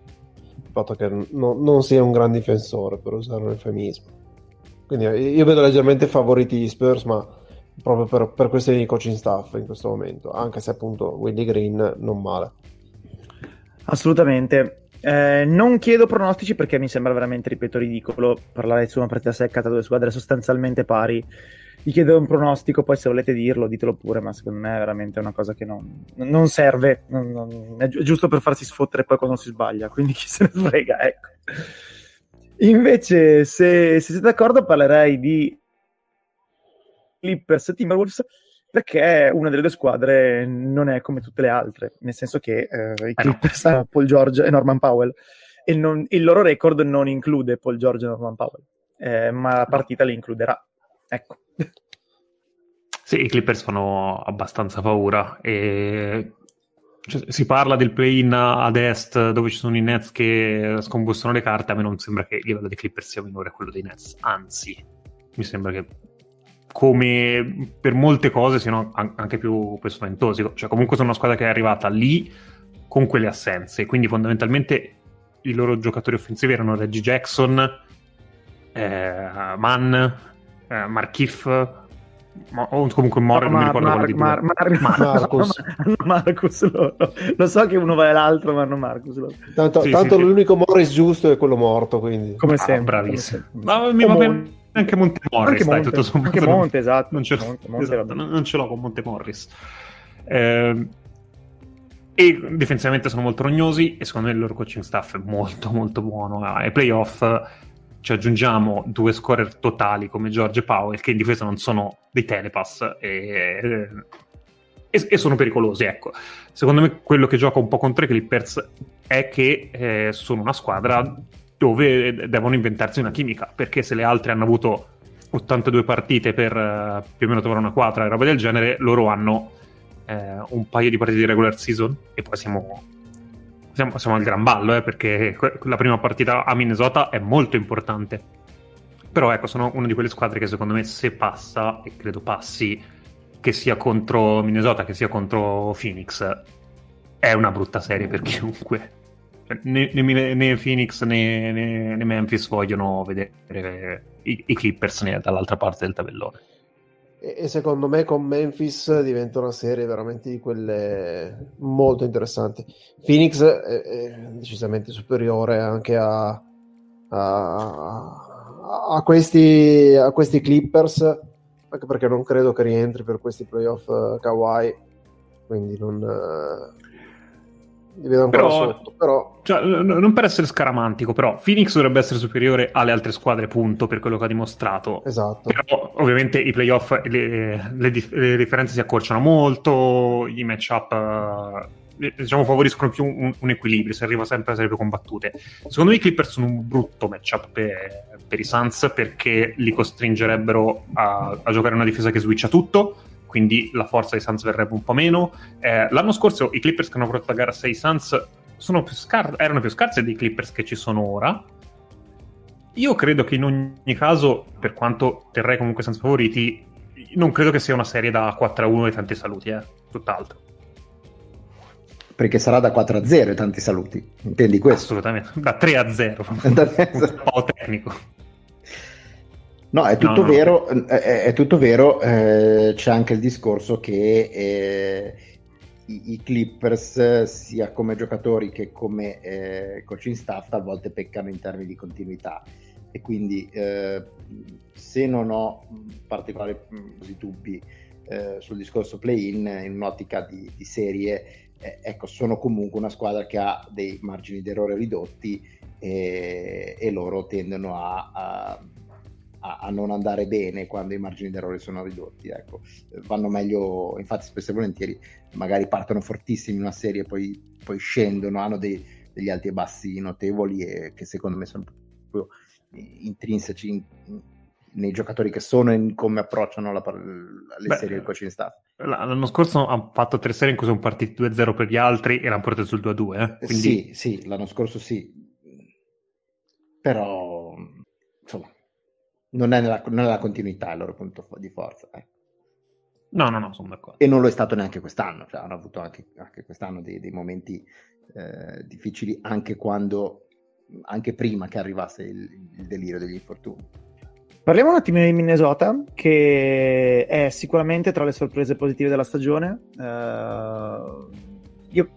il fatto che no, non sia un gran difensore, per usare un eufemismo. Quindi io vedo leggermente favoriti gli Spurs, ma proprio per, per questioni di coaching staff in questo momento, anche se appunto Willie Green non male. Assolutamente. Eh, non chiedo pronostici perché mi sembra veramente, ripeto, ridicolo parlare su una partita secca tra due squadre sostanzialmente pari. Vi chiedo un pronostico, poi se volete dirlo, ditelo pure, ma secondo me è veramente una cosa che non, non serve, non, non, è giusto per farsi sfottere poi quando si sbaglia, quindi chi se ne frega, ecco. Invece, se, se siete d'accordo, parlerei di Clippers e Timberwolves, perché una delle due squadre non è come tutte le altre, nel senso che eh, i Clippers hanno Paul George e Norman Powell, e non, il loro record non include Paul George e Norman Powell, eh, ma la partita li includerà, ecco. Sì, i Clippers fanno abbastanza paura, e... cioè, si parla del play-in ad est dove ci sono i Nets che scombussano le carte. A me non sembra che il livello dei Clippers sia minore a quello dei Nets, anzi mi sembra che come per molte cose siano anche più, più spaventosi, cioè comunque sono una squadra che è arrivata lì con quelle assenze, quindi fondamentalmente i loro giocatori offensivi erano Reggie Jackson, eh, Mann, eh, Markieff, Ma, o comunque Morgan, no, mi ricordo Mar- Mar- Mar- Mar- Mar- Marcus. Marcus loro. Lo so che uno va all'altro, ma non Marcus loro. Tanto, sì, tanto sì, l'unico sì. Morris giusto è quello morto, quindi. Come ah, sempre. Bravissimo. Ma mi va bene anche Monte Morris, anche dai, Monte, tutto sommato. Anche Monte, esatto. Non ce, Monte, Monte esatto, non ce l'ho con Monte Morris. Eh, e difensivamente sono molto rognosi, e secondo me il loro coaching staff è molto molto buono. Ai playoff ci aggiungiamo due scorer totali come George e Powell, che in difesa non sono dei telepass e, e, e sono pericolosi, ecco. Secondo me quello che gioca un po' contro i Clippers è che eh, sono una squadra dove devono inventarsi una chimica, perché se le altre hanno avuto ottantadue partite per eh, più o meno trovare una quadra e roba del genere, loro hanno eh, un paio di partite di regular season e poi siamo... Siamo, siamo al gran ballo, eh, perché la prima partita a Minnesota è molto importante. Però ecco, sono una di quelle squadre che secondo me, se passa, e credo passi, che sia contro Minnesota, che sia contro Phoenix, è una brutta serie per chiunque. Né, né, né Phoenix né, né, né Memphis vogliono vedere i, i Clippers né dall'altra parte del tabellone. E secondo me con Memphis diventa una serie veramente di quelle molto interessanti. Phoenix è, è decisamente superiore anche a, a, a, questi, a questi Clippers, anche perché non credo che rientri per questi playoff uh, Kawhi, quindi non uh, li vedo ancora però, sotto. Però... Cioè, n- non per essere scaramantico, però Phoenix dovrebbe essere superiore alle altre squadre, punto, per quello che ha dimostrato. Esatto. Però... Ovviamente i playoff, le, le, dif- le differenze si accorciano molto, i matchup eh, diciamo favoriscono più un, un equilibrio, si arriva sempre a essere più combattute. Secondo me i Clippers sono un brutto matchup per, per i Suns, perché li costringerebbero a, a giocare una difesa che switcha tutto, quindi la forza dei Suns verrebbe un po' meno. Eh, l'anno scorso i Clippers che hanno portato la gara sei Suns sono più scar- erano più scarse dei Clippers che ci sono ora. Io credo che in ogni caso, per quanto terrei comunque senza favoriti, non credo che sia una serie da quattro a uno e tanti saluti, eh, tutt'altro. Perché sarà da quattro a zero e tanti saluti, intendi questo? Assolutamente, da tre a zero, da tre a zero. Un po' tecnico. No, è tutto no, no, vero, no. È, è tutto vero, eh, c'è anche il discorso che... Eh... i, i Clippers, sia come giocatori che come eh, coaching staff, a volte peccano in termini di continuità, e quindi eh, se non ho particolari dubbi eh, sul discorso play-in in un'ottica di, di serie, eh, ecco, sono comunque una squadra che ha dei margini d'errore ridotti e, e loro tendono a, a a non andare bene quando i margini d'errore sono ridotti, ecco, vanno meglio, infatti spesso e volentieri magari partono fortissimi in una serie e poi, poi scendono, hanno dei, degli alti e bassi notevoli e che secondo me sono proprio intrinseci in, in, nei giocatori che sono e in come approcciano la, le Beh, serie del coaching staff. L'anno scorso hanno fatto tre serie in cui sono partiti due a zero per gli altri e l'hanno portato sul due a due, eh? Quindi... sì, sì, l'anno scorso sì, però insomma non è nella, non è la continuità il loro punto di forza, eh. No, no, no, sono d'accordo. E non lo è stato neanche quest'anno, cioè hanno avuto anche, anche quest'anno dei, dei momenti eh, difficili, anche quando, anche prima che arrivasse il, il delirio degli infortuni. Parliamo un attimo di Minnesota, che è sicuramente tra le sorprese positive della stagione. Uh, io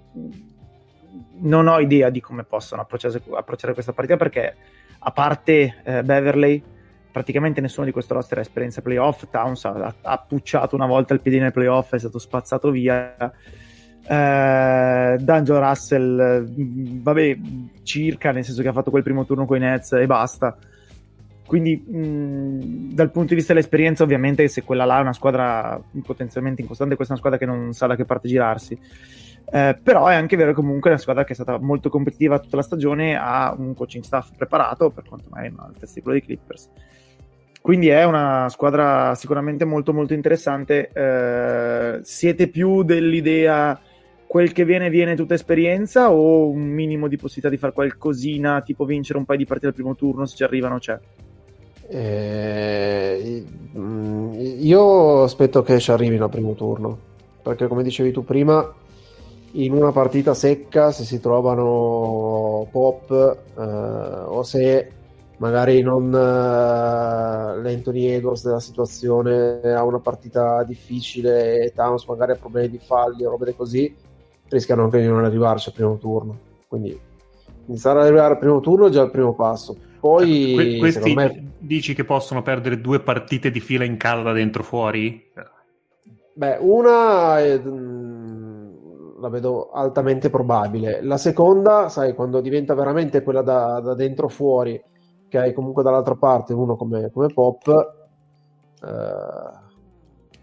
non ho idea di come possono approcciare, approcciare questa partita, perché a parte eh, Beverley, praticamente nessuno di questo roster ha esperienza playoff. Towns ha, ha pucciato una volta il piedino ai playoff, è stato spazzato via. Eh, D'Angelo Russell, vabbè, circa, nel senso che ha fatto quel primo turno con i Nets e basta. Quindi mh, dal punto di vista dell'esperienza, ovviamente, se quella là è una squadra potenzialmente incostante, questa è una squadra che non sa da che parte girarsi. Eh, però è anche vero che comunque è una squadra che è stata molto competitiva tutta la stagione, ha un coaching staff preparato, per quanto mai no, il testicolo dei Clippers. Quindi è una squadra sicuramente molto molto interessante. Eh, siete più dell'idea quel che viene viene tutta esperienza, o un minimo di possibilità di fare qualcosina, tipo vincere un paio di partite al primo turno se ci arrivano c'è? Eh, io aspetto che ci arrivino al primo turno, perché come dicevi tu prima, in una partita secca, se si trovano Pop eh, o se magari non eh, l'Anthony Edwards della situazione ha una partita difficile e Towns magari ha problemi di falli o robe così, rischiano anche di non arrivarci al primo turno. Quindi iniziare ad arrivare al primo turno è già il primo passo. Poi que- questi me... dici che possono perdere due partite di fila in casa da dentro fuori? Beh, una è... la vedo altamente probabile. La seconda, sai, quando diventa veramente quella da, da dentro fuori, che hai comunque dall'altra parte uno come, come Pop, eh,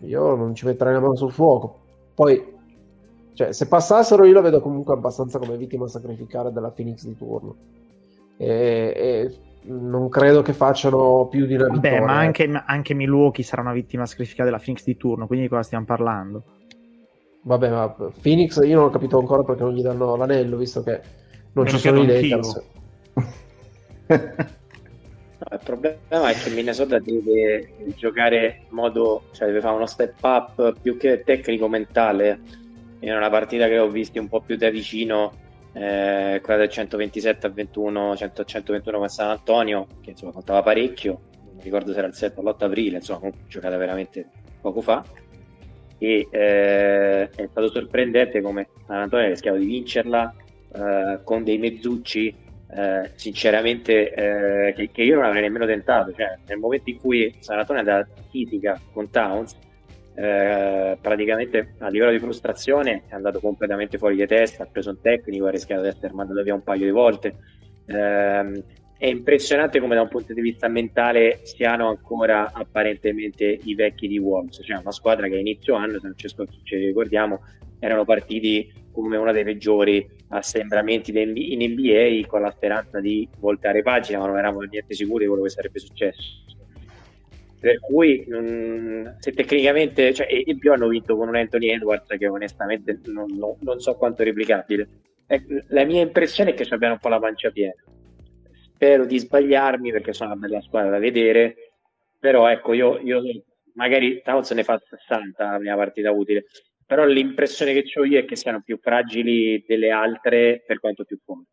io non ci metterei la mano sul fuoco. Poi, cioè, se passassero, io la vedo comunque abbastanza come vittima sacrificare della Phoenix di turno, e, e non credo che facciano più di una vittoria. Beh, ma anche, anche Milwaukee sarà una vittima sacrificata della Phoenix di turno, quindi di cosa stiamo parlando? Vabbè, ma Phoenix io non ho capito ancora perché non gli danno l'anello, visto che non ci sono i Lakers. Il problema è che Minnesota deve giocare in modo, cioè deve fare uno step up più che tecnico mentale. In una partita che ho visto un po' più da vicino, eh, quella del centoventisette a ventuno, centoventuno con San Antonio, che insomma contava parecchio, non ricordo se era il sette o l'otto aprile, insomma comunque giocata veramente poco fa. E eh, è stato sorprendente come San Antonio rischiava di vincerla eh, con dei mezzucci eh, sinceramente eh, che, che io non avrei nemmeno tentato, cioè nel momento in cui San Antonio è andata critica con Towns eh, praticamente a livello di frustrazione è andato completamente fuori di testa, ha preso un tecnico, ha rischiato di essere mandato via un paio di volte. eh, È impressionante come da un punto di vista mentale siano ancora apparentemente i vecchi di Wolves, cioè una squadra che inizio anno, se non ci, sc- ci ricordiamo, erano partiti come una dei peggiori assembramenti in N B A con la speranza di voltare pagina, ma non eravamo niente sicuri di quello che sarebbe successo. Per cui mh, se tecnicamente, cioè, e in più hanno vinto con un Anthony Edwards che onestamente non, non, non so quanto replicabile. Eh, la mia impressione è che ci abbiano un po' la pancia piena. Spero di sbagliarmi perché sono una bella squadra da vedere, però ecco, io, io magari Towns ne fa sessanta la mia partita utile, però l'impressione che ho io è che siano più fragili delle altre per quanto più forti.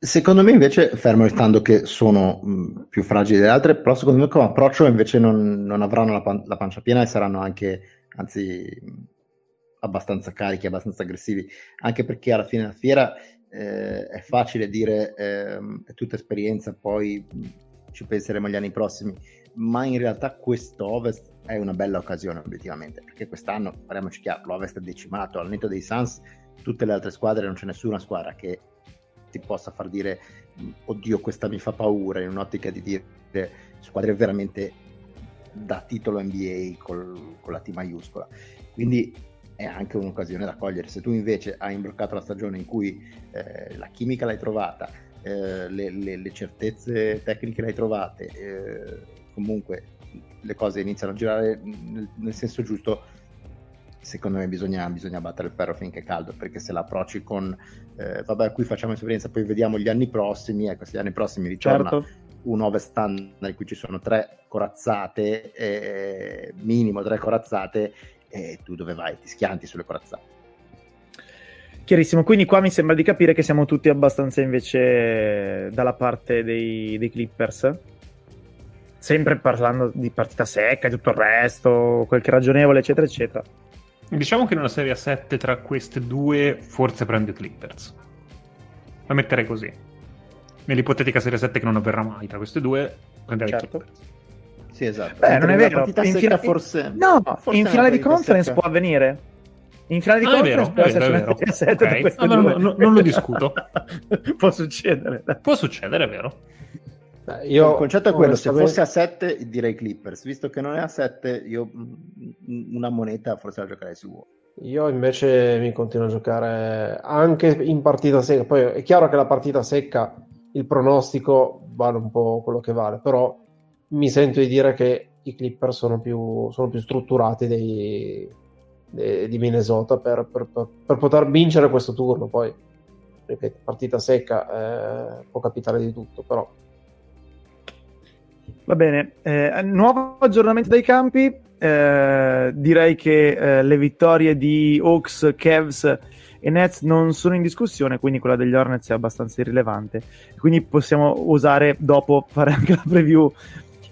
Secondo me invece, fermo restando che sono mh, più fragili delle altre, però secondo me come approccio invece non, non avranno la, pan- la pancia piena e saranno anche, anzi abbastanza carichi, abbastanza aggressivi, anche perché alla fine della fiera eh, è facile dire eh, è tutta esperienza, poi ci penseremo gli anni prossimi, ma in realtà quest'Ovest è una bella occasione obiettivamente, perché quest'anno, parliamoci chiaro, l'Ovest è decimato, al netto dei Suns tutte le altre squadre, non c'è nessuna squadra che ti possa far dire oddio questa mi fa paura, in un'ottica di dire squadre veramente da titolo N B A col, con la T maiuscola, quindi è anche un'occasione da cogliere. Se tu invece hai imbroccato la stagione in cui eh, la chimica l'hai trovata, eh, le, le, le certezze tecniche l'hai trovate, eh, comunque le cose iniziano a girare nel, nel senso giusto, secondo me bisogna, bisogna battere il ferro finché è caldo, perché se l'approcci con eh, vabbè qui facciamo esperienza poi vediamo gli anni prossimi, ecco, se gli anni prossimi ritorna certo un Ovest standard in cui ci sono tre corazzate, eh, minimo tre corazzate, e eh, tu dove vai? Ti schianti sulle corazzate. Chiarissimo, quindi qua mi sembra di capire che siamo tutti abbastanza invece dalla parte dei, dei Clippers, sempre parlando di partita secca e tutto il resto, quel che è ragionevole eccetera eccetera. Diciamo che in una serie a sette tra queste due forse prendo i Clippers, la metterei così, nell'ipotetica serie sette che non avverrà mai, tra queste due prenderei certo i Clippers. Sì, esatto. Beh, mentre non è vero, in finale fila- forse no, forse in finale di conference secca può avvenire. In finale di ah, conference vero, può essere una serie a sette, okay, tra allora, due. No, non lo discuto. Può succedere. Può succedere, è vero. Io, il concetto è quello, se fosse a sette direi Clippers, visto che non è a sette io una moneta forse la giocherei su uno. Io invece mi continuo a giocare anche in partita secca, poi è chiaro che la partita secca il pronostico vale un po' quello che vale, però mi sento di dire che i Clippers sono più, sono più strutturati dei, dei, di Minnesota per, per, per, per poter vincere questo turno, poi ripeto, partita secca eh, può capitare di tutto, però va bene, eh, nuovo aggiornamento dai campi, eh, direi che eh, le vittorie di Hawks, Cavs e Nets non sono in discussione, quindi quella degli Hornets è abbastanza irrilevante, quindi possiamo osare dopo fare anche la preview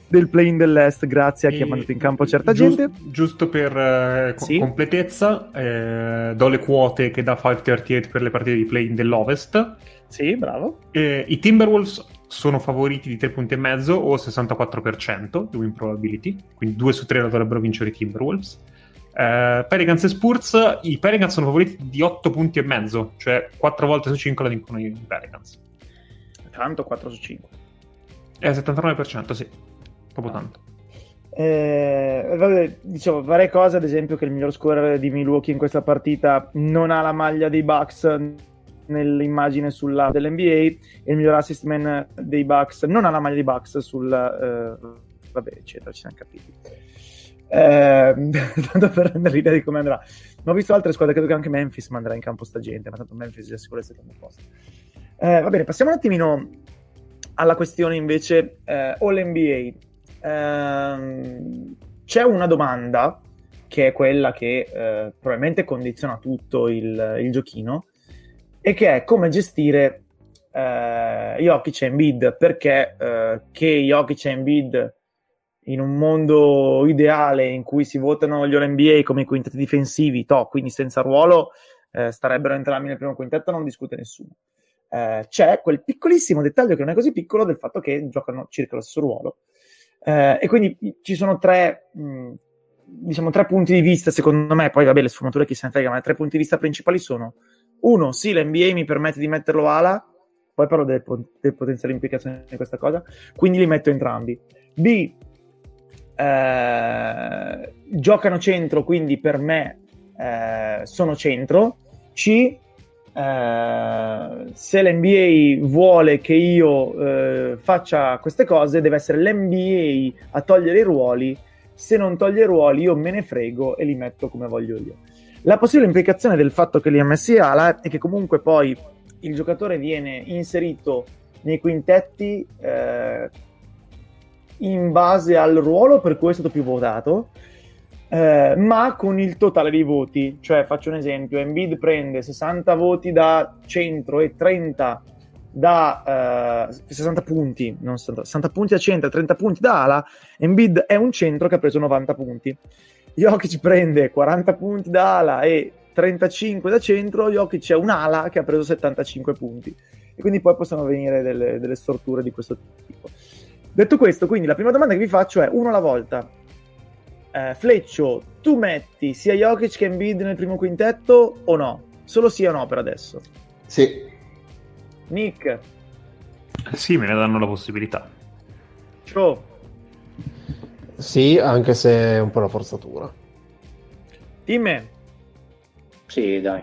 del play-in dell'Est grazie a chi e, ha mandato in campo certa giust, gente. Giusto per eh, co- sì. completezza, eh, do le quote che dà cinquecentotrentotto per le partite di play-in dell'Ovest. Sì, bravo. Eh, I Timberwolves sono favoriti di tre punti e mezzo o sessantaquattro percento di win probability, quindi due su tre la dovrebbero vincere i Timberwolves. eh, Pelicans e Spurs, i Pelicans sono favoriti di otto punti e mezzo, cioè quattro volte su cinque la vincono i Pelicans, tanto quattro su cinque è eh, settantanove percento, sì, proprio tanto. Eh, vabbè, dicevo varie cose, ad esempio che il miglior scorer di Milwaukee in questa partita non ha la maglia dei Bucks nell'immagine sulla dell'N B A e il miglior assist man dei Bucks non ha la maglia dei Bucks sul eh, vabbè eccetera, ci siamo capiti, eh, tanto per rendere l'idea di come andrà. Ma ho visto altre squadre, credo che anche Memphis manderà in campo sta gente, ma tanto Memphis è sicuro il secondo posto. Eh, va bene, passiamo un attimino alla questione invece eh, All N B A. Eh, c'è una domanda che è quella che eh, probabilmente condiziona tutto il, il giochino, e che è come gestire eh, Jokic e Embiid, perché eh, che Jokic e Embiid in un mondo ideale in cui si votano gli All N B A come quintetti difensivi, to, quindi senza ruolo, eh, starebbero entrambi nel primo quintetto, non discute nessuno. Eh, c'è quel piccolissimo dettaglio che non è così piccolo del fatto che giocano circa lo stesso ruolo. Eh, e quindi ci sono tre... Mh, diciamo tre punti di vista, secondo me, poi vabbè le sfumature chi se ne frega, ma i tre punti di vista principali sono: uno, sì, l'N B A mi permette di metterlo ala, poi parlo delle, po- delle potenziali implicazioni di questa cosa, quindi li metto entrambi. B, eh, giocano centro, quindi per me eh, sono centro. C, eh, se l'N B A vuole che io eh, faccia queste cose, deve essere l'N B A a togliere i ruoli, se non toglie i ruoli io me ne frego e li metto come voglio io. La possibile implicazione del fatto che li ha messi ala è che comunque poi il giocatore viene inserito nei quintetti eh, in base al ruolo per cui è stato più votato, eh, ma con il totale dei voti. Cioè, faccio un esempio, Embiid prende sessanta voti da centro e trenta da eh, sessanta punti, non sessanta, sessanta punti da centro e trenta punti da ala. Embiid è un centro che ha preso novanta punti. Jokic prende quaranta punti da ala e trentacinque da centro, Jokic è un'ala che ha preso settantacinque punti, e quindi poi possono venire delle, delle storture di questo tipo. Detto questo, quindi la prima domanda che vi faccio è uno alla volta. Eh, Fleccio, tu metti sia Jokic che Embiid nel primo quintetto o no? Solo sì o no per adesso? Sì. Nick? Sì, me ne danno la possibilità. Ciao. Sì, anche se è un po' una forzatura. Timme? Sì, dai.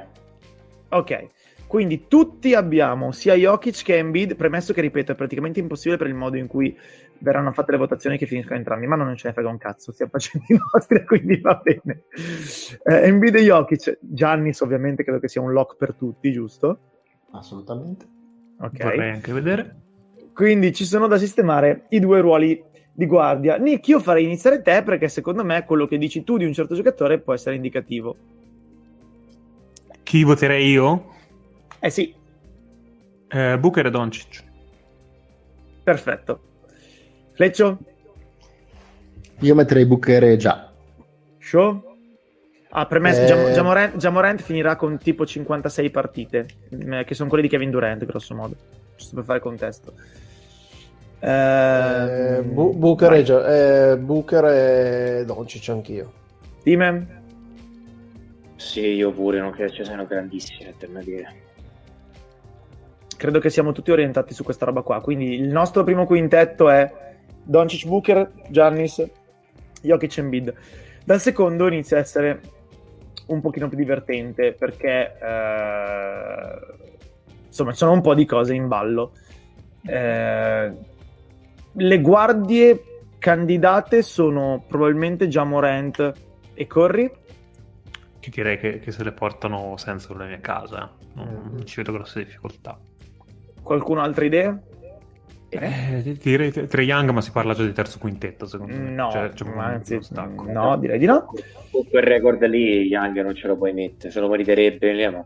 Ok, quindi tutti abbiamo sia Jokic che Embiid, premesso che, ripeto, è praticamente impossibile per il modo in cui verranno fatte le votazioni che finiscono entrambi, ma non ce ne frega un cazzo, stiamo facendo i nostri, quindi va bene. Eh, Embiid e Jokic. Giannis ovviamente credo che sia un lock per tutti, giusto? Assolutamente. Ok. Vorrei anche vedere. Quindi ci sono da sistemare i due ruoli di guardia. Nick, io farei iniziare te, perché secondo me quello che dici tu di un certo giocatore può essere indicativo. Chi voterei io? Eh sì. Eh, Booker e Doncic. Perfetto. Fleccio? Io metterei Booker e già. Show? Ah, premesso, eh... Jamorant, Jamorant finirà con tipo cinquantasei partite, che sono quelle di Kevin Durant, grosso modo, giusto per fare contesto. Eh, bu- Booker, e Gio- eh, Booker e Doncic anch'io. Dime? Sì, io pure, non credo ci siano grandissime per me dire. Credo che siamo tutti orientati su questa roba qua, quindi il nostro primo quintetto è Doncic, Booker, Giannis, Jokic e Embiid. Dal secondo inizia a essere un pochino più divertente, perché eh, insomma ci sono un po' di cose in ballo. Eh, le guardie candidate sono probabilmente già Morant e Curry, che direi che, che se le portano senza problemi a casa, non, non ci vedo grosse difficoltà. Qualcuno altre idee? Eh, eh, direi Trae Young, ma si parla già di terzo quintetto secondo me. No, cioè, c'è un anzi, no, direi di no. Quel record lì Young non ce lo puoi mettere, se lo meriterebbe lì, ma no,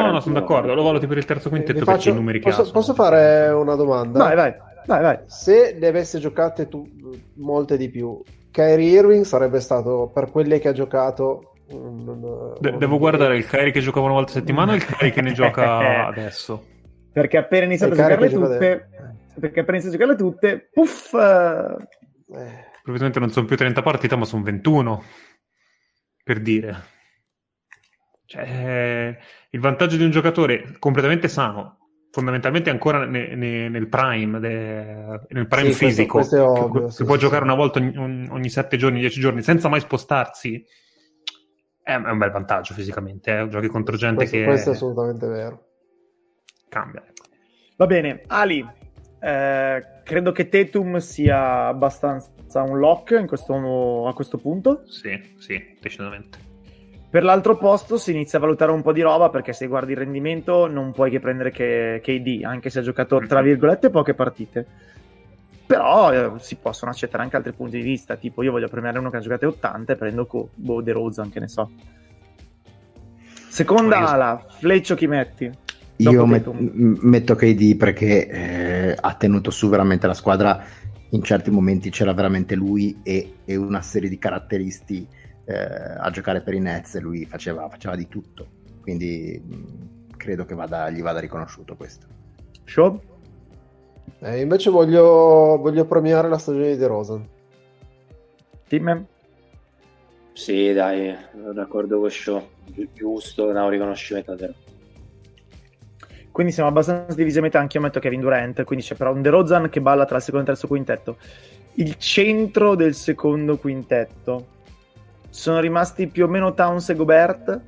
no, no, sono d'accordo, lo valuti per il terzo quintetto, faccio, perché i numeri posso, che ha, posso fare una domanda? Vai, vai. Vai, vai. Se ne avesse giocate tu, molte di più, Kyrie Irving sarebbe stato, per quelle che ha giocato... Un, De- un... Devo guardare il Kyrie che giocava una volta a settimana o il Kyrie che ne gioca adesso? Perché appena iniziato a giocarle tutte, perché appena iniziato a giocarle tutte, puff! Eh. Probabilmente non sono più trenta partite, ma sono ventuno, per dire. Cioè, il vantaggio di un giocatore completamente sano, fondamentalmente ancora ne, ne, nel prime de, nel prime sì, fisico questo, questo che, ovvio, che sì, può sì, giocare sì. Una volta ogni, ogni sette giorni, dieci giorni senza mai spostarsi, è un bel vantaggio fisicamente, eh? Giochi contro gente questo, che questo è assolutamente vero, cambia. Va bene, Ali, eh, credo che Tatum sia abbastanza un lock in questo, a questo punto. Sì, sì, decisamente. Per l'altro posto si inizia a valutare un po' di roba, perché se guardi il rendimento non puoi che prendere che K D, anche se ha giocato tra virgolette poche partite, però eh, si possono accettare anche altri punti di vista, tipo io voglio premiare uno che ha giocato ottanta e prendo co- boh, DeRozan, che ne so. Seconda ala, Fleccio chi metti? Io met- metto K D perché eh, ha tenuto su veramente la squadra, in certi momenti c'era veramente lui e, e una serie di caratteristi a giocare per i Nets, e lui faceva, faceva di tutto, quindi mh, credo che vada, gli vada riconosciuto questo. Show? Eh, invece voglio, voglio premiare la stagione di DeRozan. Team? Sì, dai, sono d'accordo con Show, giusto, no, riconoscimento a DeRozan. Quindi siamo abbastanza divisi a metà, anche io metto Kevin Durant, quindi c'è però un DeRozan che balla tra il secondo e il terzo quintetto. Il centro del secondo quintetto sono rimasti più o meno Towns e Gobert,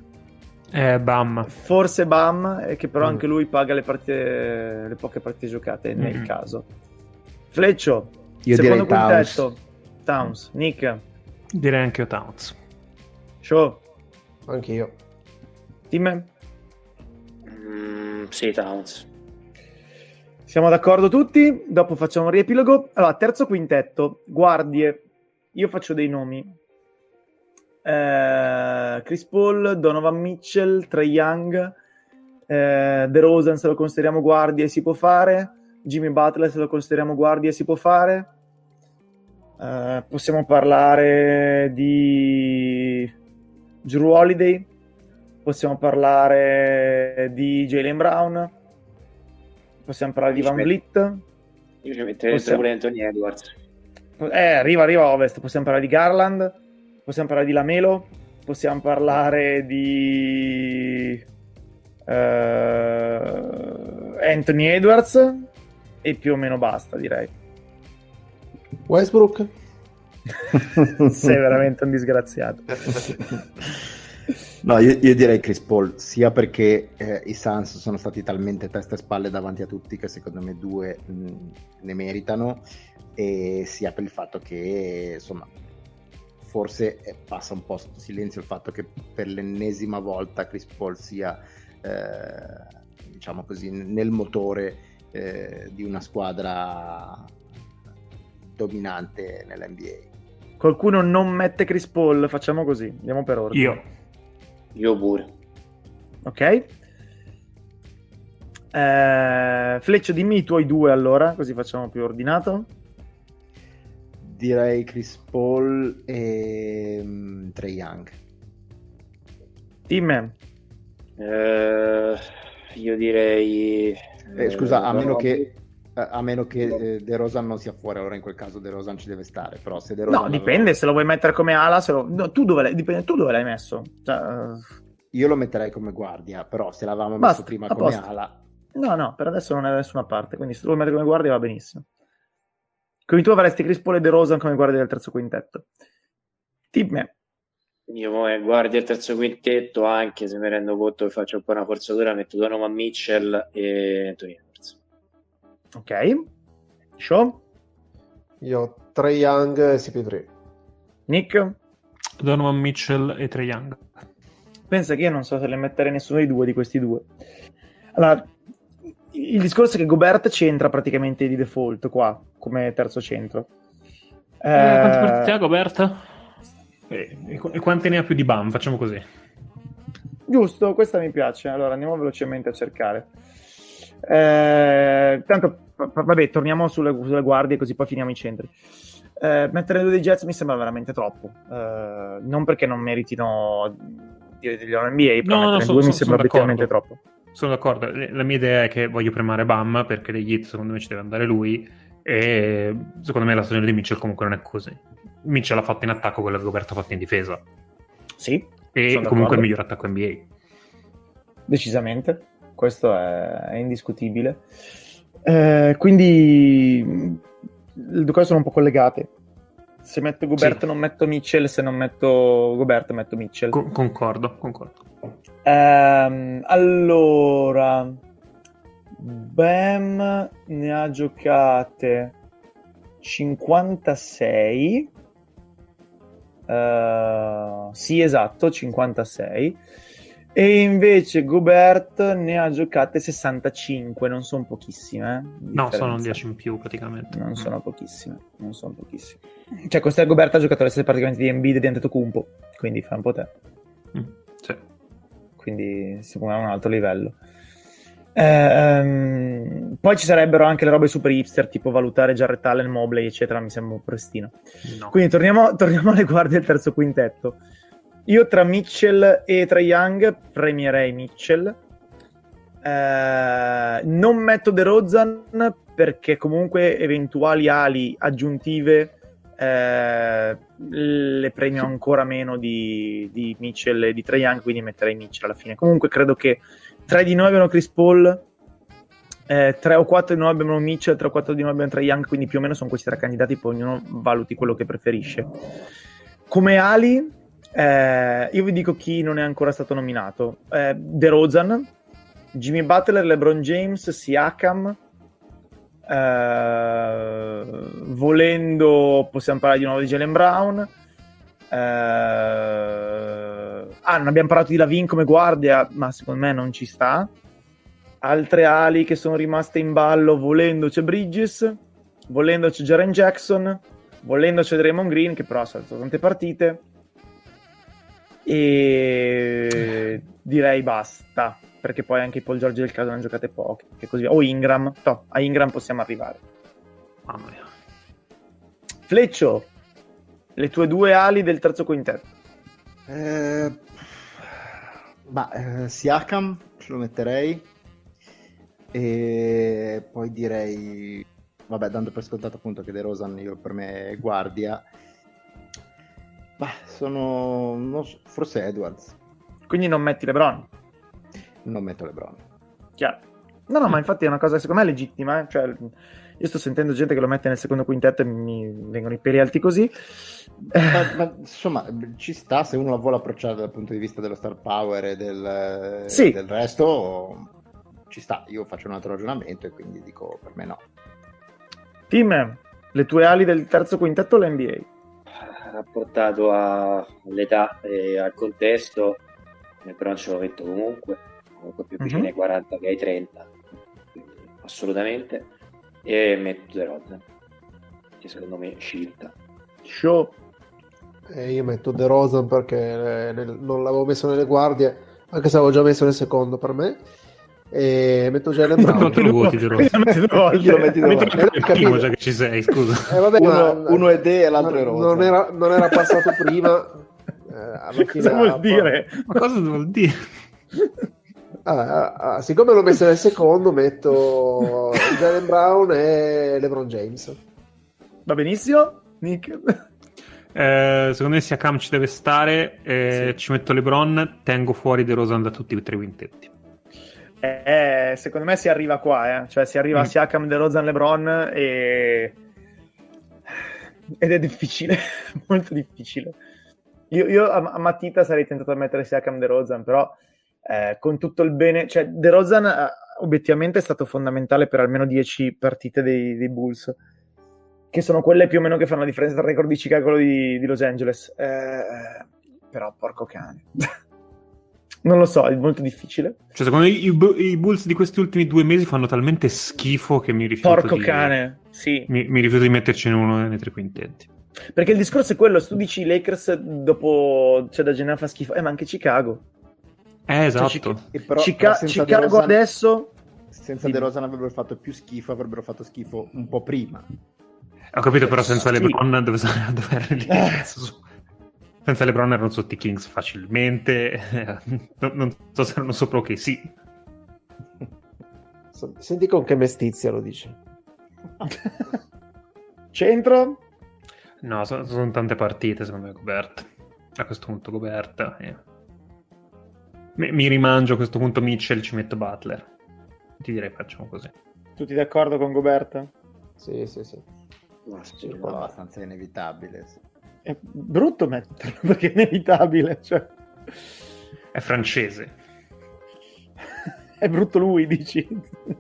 eh, Bam. Forse Bam, che però mm. anche lui paga le, partite, le poche partite giocate nel mm-hmm. caso. Fleccio, io secondo direi quintetto Towns. Towns, Nick direi anche io Towns. Show? Anche io. Tim? Mm, sì, Towns. Siamo d'accordo tutti? Dopo facciamo un riepilogo. Allora, terzo quintetto, guardie, io faccio dei nomi. Eh, Chris Paul, Donovan Mitchell, Trae Young, eh, DeRozan se lo consideriamo guardia e si può fare, Jimmy Butler se lo consideriamo guardia e si può fare, Eh, possiamo parlare di Jrue Holiday, possiamo parlare di Jaylen Brown, possiamo parlare io di Van Vliet. Io ci metterei possiamo... pure Anthony Edwards. Eh, arriva, arriva Ovest. Possiamo parlare di Garland, possiamo parlare di LaMelo, possiamo parlare di uh, Anthony Edwards e più o meno basta, direi. Westbrook? Sei veramente un disgraziato. No, io, io direi Chris Paul, sia perché eh, i Suns sono stati talmente testa e spalle davanti a tutti che secondo me due mh, ne meritano, e sia per il fatto che insomma forse eh, passa un po' sotto silenzio il fatto che per l'ennesima volta Chris Paul sia eh, diciamo così nel motore eh, di una squadra dominante nell'N B A. Qualcuno non mette Chris Paul, facciamo così, andiamo per ordine. Io Io pure. Ok. Eh, Fleccio, dimmi i tuoi due allora, così facciamo più ordinato. Direi Chris Paul e um, Trae Young. Tim? Eh, io direi... Eh, scusa, a meno che... a meno che De Rosan non sia fuori, allora in quel caso De Rosan ci deve stare, però se De Rosan no aveva... dipende se lo vuoi mettere come ala, se lo... no, tu dove l'hai, dipende, tu dove l'hai messo, cioè, io lo metterei come guardia, però se l'avevamo basta, messo prima come posto. Ala no no per adesso non è da nessuna parte, quindi se lo vuoi mettere come guardia va benissimo. Quindi tu avresti Chris Paul e De Rosan come guardia del terzo quintetto. Timme io come guardia del terzo quintetto, anche se mi rendo conto che faccio un po' una forzatura, metto Donovan Mitchell e Antonio. Ok, show. Io Trae Young e C P tre. Nick? Donovan Mitchell e Trae Young. Pensa che io non so se le metterei nessuno dei due, di questi due. Allora, il discorso è che Gobert c'entra praticamente di default qua, come terzo centro. Eh, eh, quante partite ha Gobert? E, e, e quante ne ha più di Bam? Facciamo così. Giusto, questa mi piace. Allora, andiamo velocemente a cercare. Eh, tanto vabbè, torniamo sulle, sulle guardie, così poi finiamo i centri. Eh, mettere due dei Jets mi sembra veramente troppo, eh, non perché non meritino di, di N B A, però no, mettere no, sono, due sono, mi sembra effettivamente troppo. Sono d'accordo, la mia idea è che voglio premiare Bam perché degli hit secondo me ci deve andare lui, e secondo me la stagione di Mitchell comunque non è così. Mitchell l'ha fatta in attacco, quella che Roberto ha fatto in difesa, sì, e comunque è il miglior attacco N B A decisamente. Questo è, è indiscutibile. Eh, quindi le due cose sono un po' collegate. Se metto Gobert sì. non metto Mitchell, se non metto Gobert metto Mitchell. Con- concordo, concordo. Eh, allora, Bam ne ha giocate cinquantasei. Eh, sì, esatto, cinquantasei. E invece Gobert ne ha giocate sessantacinque, non sono pochissime. Eh, no, sono dieci in più praticamente. Non mm. sono pochissime, non sono pochissime. Cioè, questa Gobert ha giocato le stesse praticamente di Embiid e di Antetokounmpo, quindi fa un po' te. Mm. Sì. Quindi secondo me è un altro livello. Ehm, poi ci sarebbero anche le robe super hipster, tipo valutare Jarrett Allen, Mobley, eccetera, mi sembra un prestino. No. Quindi torniamo, torniamo alle guardie del terzo quintetto. Io tra Mitchell e Trae Young premierei Mitchell. Eh, non metto DeRozan perché comunque eventuali ali aggiuntive eh, le premio ancora meno di, di Mitchell e di Trae Young, quindi metterei Mitchell alla fine. Comunque credo che tre di noi abbiano Chris Paul, eh, tre o quattro di noi abbiano Mitchell, tre o quattro di noi abbiano Trae Young, quindi più o meno sono questi tre candidati, poi ognuno valuti quello che preferisce. Come ali... Eh, io vi dico chi non è ancora stato nominato: eh, DeRozan, Jimmy Butler, LeBron James, Siakam. Eh, volendo possiamo parlare di nuovo di Jaylen Brown. Eh, ah, non abbiamo parlato di LaVine come guardia, ma secondo me non ci sta. Altre ali che sono rimaste in ballo: volendo c'è Bridges, volendo c'è Jaren Jackson, volendo c'è Draymond Green, che però ha saltato tante partite. E direi basta, perché poi anche i Paul George del caso ne hanno giocate poche, e così via. O Ingram, no, a Ingram possiamo arrivare. Mamma mia. Fleccio, le tue due ali del terzo quintetto. Eh, bah, eh, Siakam ce lo metterei, e poi direi, vabbè, dando per scontato appunto che DeRozan io per me è guardia, bah, sono non so, forse Edwards. Quindi non metti LeBron? Non metto LeBron. Chiaro. No, no, ma infatti è una cosa secondo me legittima, cioè io sto sentendo gente che lo mette nel secondo quintetto e mi vengono i peli alti così. Ma, ma insomma, ci sta se uno la vuole approcciare dal punto di vista dello star power e del, sì. del resto, ci sta. Io faccio un altro ragionamento e quindi dico per me no. Tim, le tue ali del terzo quintetto o l'N B A? Rapportato a, all'età e al contesto, però ce lo metto comunque, comunque più vicino mm-hmm. ai quaranta che ai trenta, assolutamente, e metto DeRozan, che secondo me scelta. Show. E io metto DeRozan perché nel, non l'avevo messo nelle guardie, anche se avevo già messo nel secondo per me, e metto già Brown. Non te lo voti, DeRozan. Io lo metti DeRozan. Già che ci sei, scusa. Eh, vabbè, uno, ma, uno è De e l'altro è Rosa. Non era, non era passato prima. Eh, cosa vuol poi... dire? Ma cosa vuol dire? Ah, ah, ah, siccome l'ho messo nel secondo, metto Jaylen Brown e LeBron James. Va benissimo, Nick. Eh, secondo me Siakam ci deve stare, eh, sì. Ci metto LeBron, tengo fuori DeRozan da tutti e tre i quintetti. Eh, secondo me si arriva qua, eh. Cioè si arriva mm. a Siakam, DeRozan, LeBron e... ed è difficile, molto difficile. Io, io a matita sarei tentato a mettere Siakam, DeRozan, però eh, con tutto il bene... Cioè, DeRozan eh, obiettivamente è stato fondamentale per almeno dieci partite dei, dei Bulls, che sono quelle più o meno che fanno la differenza tra il record di Chicago e quello di, di Los Angeles. Eh, però, porco cane. Non lo so, è molto difficile. Cioè, secondo me i, i Bulls di questi ultimi due mesi fanno talmente schifo che mi rifiuto porco di... Porco cane, sì. Mi, mi rifiuto di mettercene uno nei tre quintetti. Perché il discorso è quello, se tu dici Lakers dopo, cioè da gennaio fa schifo, eh, ma anche Chicago. Eh, esatto. Cioè, e però, Chica- però Chicago DeRozan, adesso... Senza sì. DeRozan avrebbero fatto più schifo, avrebbero fatto schifo un po' prima. Ho capito, però senza sì. LeBron dove, dove erano lì? Eh. Senza LeBron erano sotto i Kings facilmente, non so se erano sopra o okay, che sì. Senti con che mestizia lo dici. Centro? No, sono, sono tante partite secondo me Gobert. A questo punto Gobert eh. mi, mi rimangio a questo punto Mitchell, ci metto Butler. Ti direi facciamo così. Tutti d'accordo con Gobert? Sì, sì, sì. No, sì, è abbastanza inevitabile. Sì. È brutto metterlo perché è inevitabile, cioè. È francese. È brutto lui, dici?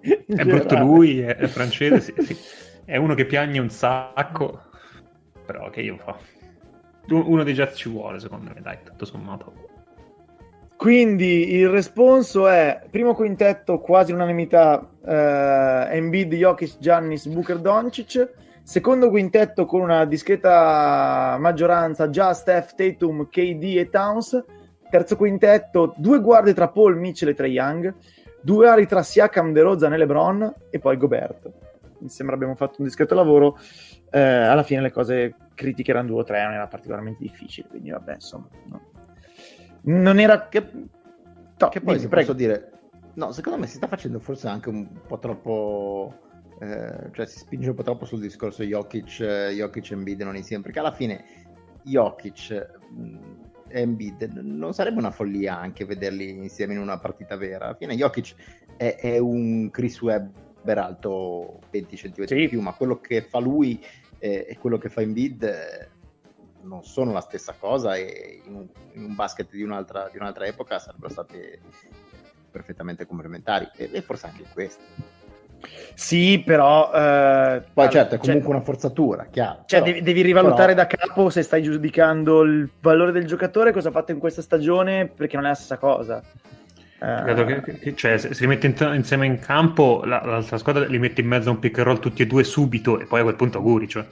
È generale. Brutto lui, è, è francese, sì, sì. È uno che piagne un sacco. Però che io fa uno dei Jets ci vuole secondo me, dai, tutto sommato. Quindi il responso è primo quintetto quasi unanimità, eh, Embiid, Jokic, Giannis, Booker, Doncic. Secondo quintetto con una discreta maggioranza già Steph, Tatum, K D e Towns. Terzo quintetto due guardie tra Paul, Mitchell e Trae Young, due ali tra Siakam, DeRozan e LeBron e poi Gobert. Mi sembra abbiamo fatto un discreto lavoro. Eh, alla fine le cose critiche erano due o tre, non era particolarmente difficile, quindi vabbè, insomma, no. Non era che, no, che poi si posso dire, no, secondo me si sta facendo forse anche un po' troppo, eh, cioè si spinge un po' troppo sul discorso Jokic, Jokic e Embiid non insieme, perché alla fine Jokic e Embiid non sarebbe una follia anche vederli insieme in una partita vera. Alla fine Jokic è, è un Chris Webb peralto venti centimetri sì. di più, ma quello che fa lui eh, e quello che fa Embiid eh, non sono la stessa cosa e in un, in un basket di un'altra, di un'altra epoca sarebbero state perfettamente complementari e, e forse anche questo sì, però eh, poi allora, certo è comunque cioè, una forzatura, chiaro, cioè però, devi, devi rivalutare però... da capo se stai giudicando il valore del giocatore, cosa ha fatto in questa stagione, perché non è la stessa cosa. Che, che, cioè, se li mette in, insieme in campo la, l'altra squadra li mette in mezzo a un pick and roll tutti e due subito e poi a quel punto auguri, cioè,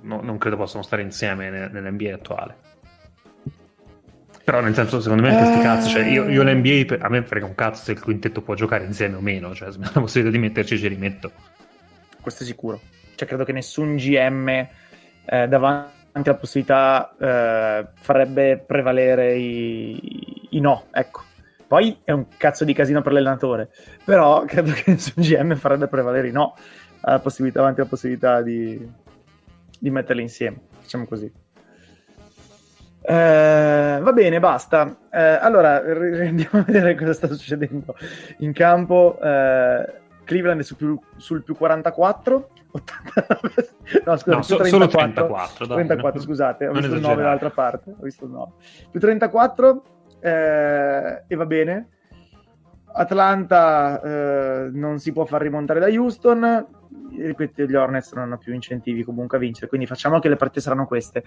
no, non credo possano stare insieme ne, nell'N B A attuale, però nel senso secondo me anche sti cazzo, cioè, io, io l'N B A a me frega un cazzo se il quintetto può giocare insieme o meno, cioè, se mi ha la possibilità di metterci ce li metto, questo è sicuro, cioè, credo che nessun G M eh, davanti alla possibilità eh, farebbe prevalere i, i no, ecco. Poi è un cazzo di casino per l'allenatore, però credo che su G M farebbe prevalere i no alla possibilità, davanti alla possibilità di, di metterli insieme, diciamo così. Eh, va bene, basta. Eh, allora r- andiamo a vedere cosa sta succedendo in campo. Eh, Cleveland è su più, sul più quarantaquattro, ottantanove, no scusa, no, più so, trentaquattro, solo trentaquattro, dai, trentaquattro no, scusate, ho visto il nove dall'altra parte, ho visto il nove, più trentaquattro, eh, e va bene. Atlanta eh, non si può far rimontare da Houston, ripeto, gli Hornets non hanno più incentivi comunque a vincere, quindi facciamo che le partite saranno queste.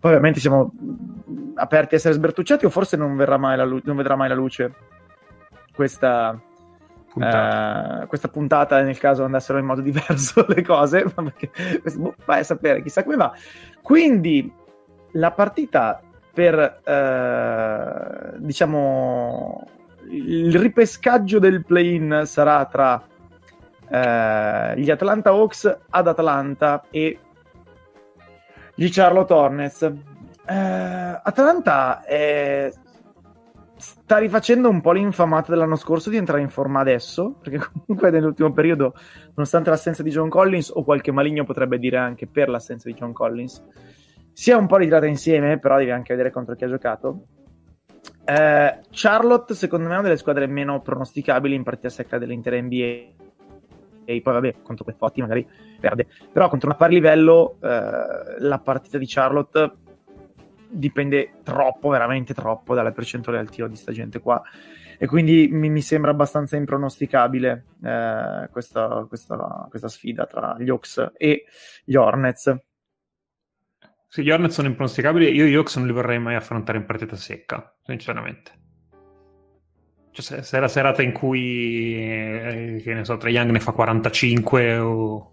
Poi ovviamente siamo aperti a essere sbertucciati, o forse non verrà mai la lu- non vedrà mai la luce questa puntata. Eh, questa puntata nel caso andassero in modo diverso le cose, ma perché, boh, vai a sapere, chissà come va. Quindi la partita per eh, diciamo il ripescaggio del play-in sarà tra eh, gli Atlanta Hawks ad Atlanta e gli Charlotte Hornets. Eh, Atlanta è... sta rifacendo un po' l'infamata dell'anno scorso di entrare in forma adesso, perché comunque nell'ultimo periodo, nonostante l'assenza di John Collins, o qualche maligno potrebbe dire anche per l'assenza di John Collins, si è un po' ritirata insieme, però devi anche vedere contro chi ha giocato. Eh, Charlotte secondo me è una delle squadre meno pronosticabili in partita secca dell'intera N B A, e poi vabbè contro quei forti magari perde, però contro una pari livello eh, la partita di Charlotte dipende troppo, veramente troppo, dalla percentuale al tiro di sta gente qua, e quindi mi, mi sembra abbastanza impronosticabile eh, questa, questa, questa sfida tra gli Hawks e gli Hornets. Sì, gli Hornets sono impronosticabili, io gli Hawks non li vorrei mai affrontare in partita secca, sinceramente. Cioè, se, se è la serata in cui, eh, che ne so, Trae Young ne fa quarantacinque o,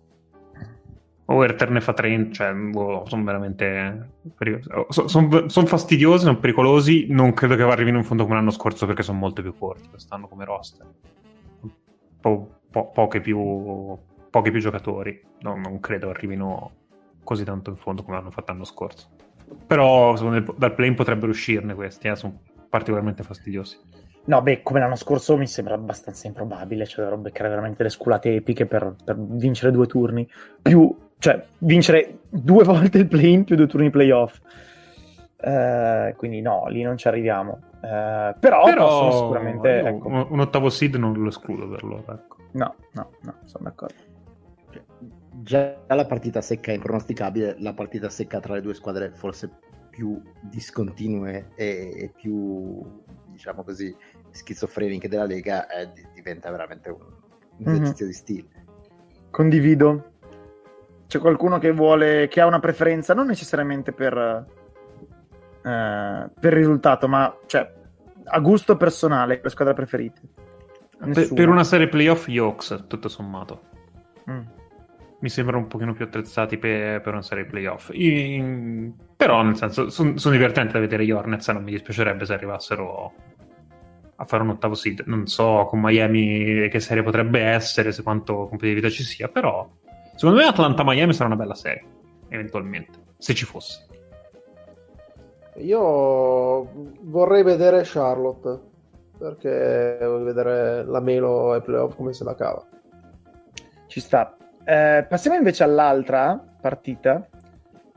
o Herter ne fa trenta, cioè, boh, sono veramente pericolosi. Sono son, son fastidiosi, sono pericolosi, non credo che arrivino in fondo come l'anno scorso perché sono molto più corti quest'anno come roster. Po, po, poche più, pochi più giocatori, no, non credo arrivino così tanto in fondo come hanno fatto l'anno scorso, però secondo me dal play-in potrebbero uscirne questi, eh? Sono particolarmente fastidiosi. No, beh, come l'anno scorso mi sembra abbastanza improbabile, cioè dovrebbero beccare veramente delle sculate epiche per, per vincere due turni più, cioè vincere due volte il play-in più due turni playoff, eh, quindi no, lì non ci arriviamo, eh, però, però possono sicuramente, ecco, un, un ottavo seed non lo escludo per loro, ecco. no, no, no, sono d'accordo. Già la partita secca è impronosticabile, la partita secca tra le due squadre forse più discontinue e, e più, diciamo così, schizofreniche della Lega, è, diventa veramente un, un mm-hmm. esercizio di stile. Condivido. C'è qualcuno che vuole, che ha una preferenza, non necessariamente per, eh, per risultato, ma cioè, a gusto personale, la squadra preferita? Per, per una serie playoff, gli Hawks, tutto sommato. Mm. Mi sembrano un pochino più attrezzati per, per una serie playoff. In... Però, nel senso, sono son divertenti da vedere gli Hornets, non mi dispiacerebbe se arrivassero a fare un ottavo seed. Non so con Miami che serie potrebbe essere, se quanto competitività ci sia, però secondo me Atlanta-Miami sarà una bella serie, eventualmente, se ci fosse. Io vorrei vedere Charlotte, perché voglio vedere la Melo ai playoff come se la cava. Ci sta. Eh, passiamo invece all'altra partita,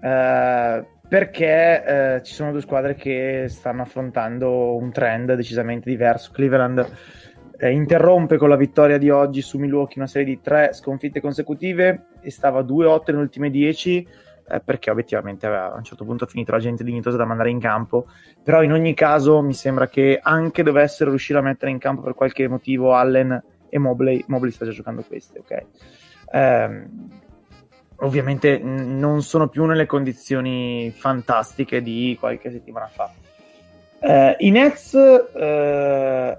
eh, perché eh, ci sono due squadre che stanno affrontando un trend decisamente diverso. Cleveland eh, interrompe con la vittoria di oggi su Milwaukee una serie di tre sconfitte consecutive e stava due otto nelle ultime dieci, eh, perché obiettivamente aveva a un certo punto finito la gente dignitosa da mandare in campo, però in ogni caso mi sembra che anche dovessero riuscire a mettere in campo per qualche motivo Allen e Mobley, Mobley sta già giocando queste, ok. Eh, ovviamente n- non sono più nelle condizioni fantastiche di qualche settimana fa. eh, i Nets eh,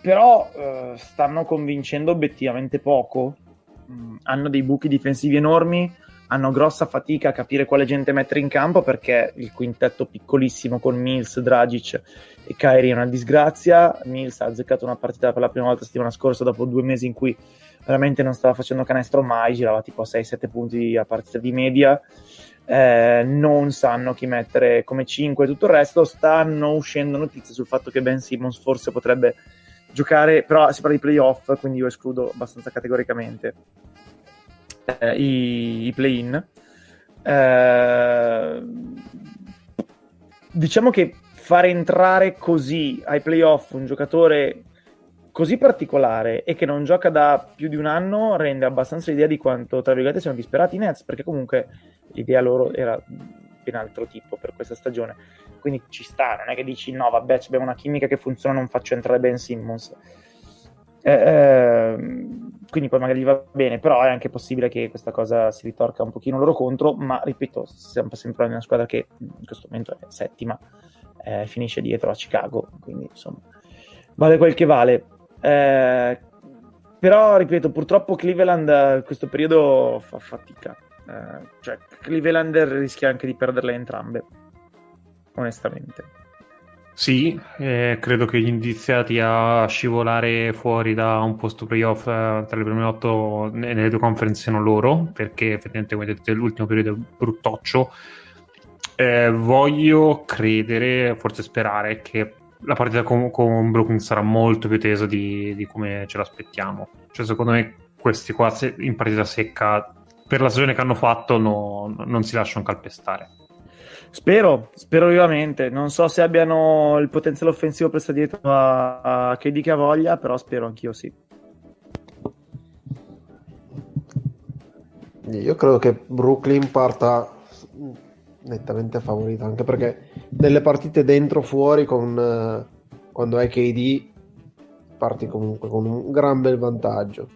però eh, stanno convincendo obiettivamente poco, mm, hanno dei buchi difensivi enormi, hanno grossa fatica a capire quale gente mettere in campo perché il quintetto piccolissimo con Mills, Dragic e Kyrie è una disgrazia. Mills ha azzeccato una partita per la prima volta settimana scorsa dopo due mesi in cui veramente non stava facendo canestro mai, girava tipo a sei sette punti a partita di media, eh, non sanno chi mettere come cinque e tutto il resto. Stanno uscendo notizie sul fatto che Ben Simmons forse potrebbe giocare, però si parla di playoff, quindi io escludo abbastanza categoricamente eh, i, i play-in. Eh, diciamo che fare entrare così ai playoff un giocatore così particolare e che non gioca da più di un anno rende abbastanza l'idea di quanto, tra virgolette, siano disperati i Nets, perché comunque l'idea loro era ben altro tipo per questa stagione, quindi ci sta, non è che dici no vabbè abbiamo una chimica che funziona, non faccio entrare Ben Simmons, eh, eh, quindi poi magari gli va bene, però è anche possibile che questa cosa si ritorca un pochino loro contro, ma ripeto, siamo sempre in una squadra che in questo momento è settima, eh, finisce dietro a Chicago, quindi insomma vale quel che vale, eh, però ripeto, purtroppo Cleveland in questo periodo fa fatica, eh, cioè Cleveland rischia anche di perderle entrambe, onestamente. Sì, eh, credo che gli indiziati a scivolare fuori da un posto playoff eh, tra le prime otto nelle due conference siano loro, perché effettivamente, come detto, l'ultimo periodo è bruttoccio. Eh, voglio credere, forse sperare, che la partita con, con Brooklyn sarà molto più tesa di, di come ce l'aspettiamo. Cioè, secondo me questi qua se, in partita secca, per la stagione che hanno fatto, no, non si lasciano calpestare. Spero, spero vivamente. Non so se abbiano il potenziale offensivo per stare dietro a, a che dica voglia, però spero anch'io sì. Io credo che Brooklyn parta nettamente favorita, anche perché nelle partite dentro fuori con quando è K D parti comunque con un gran bel vantaggio.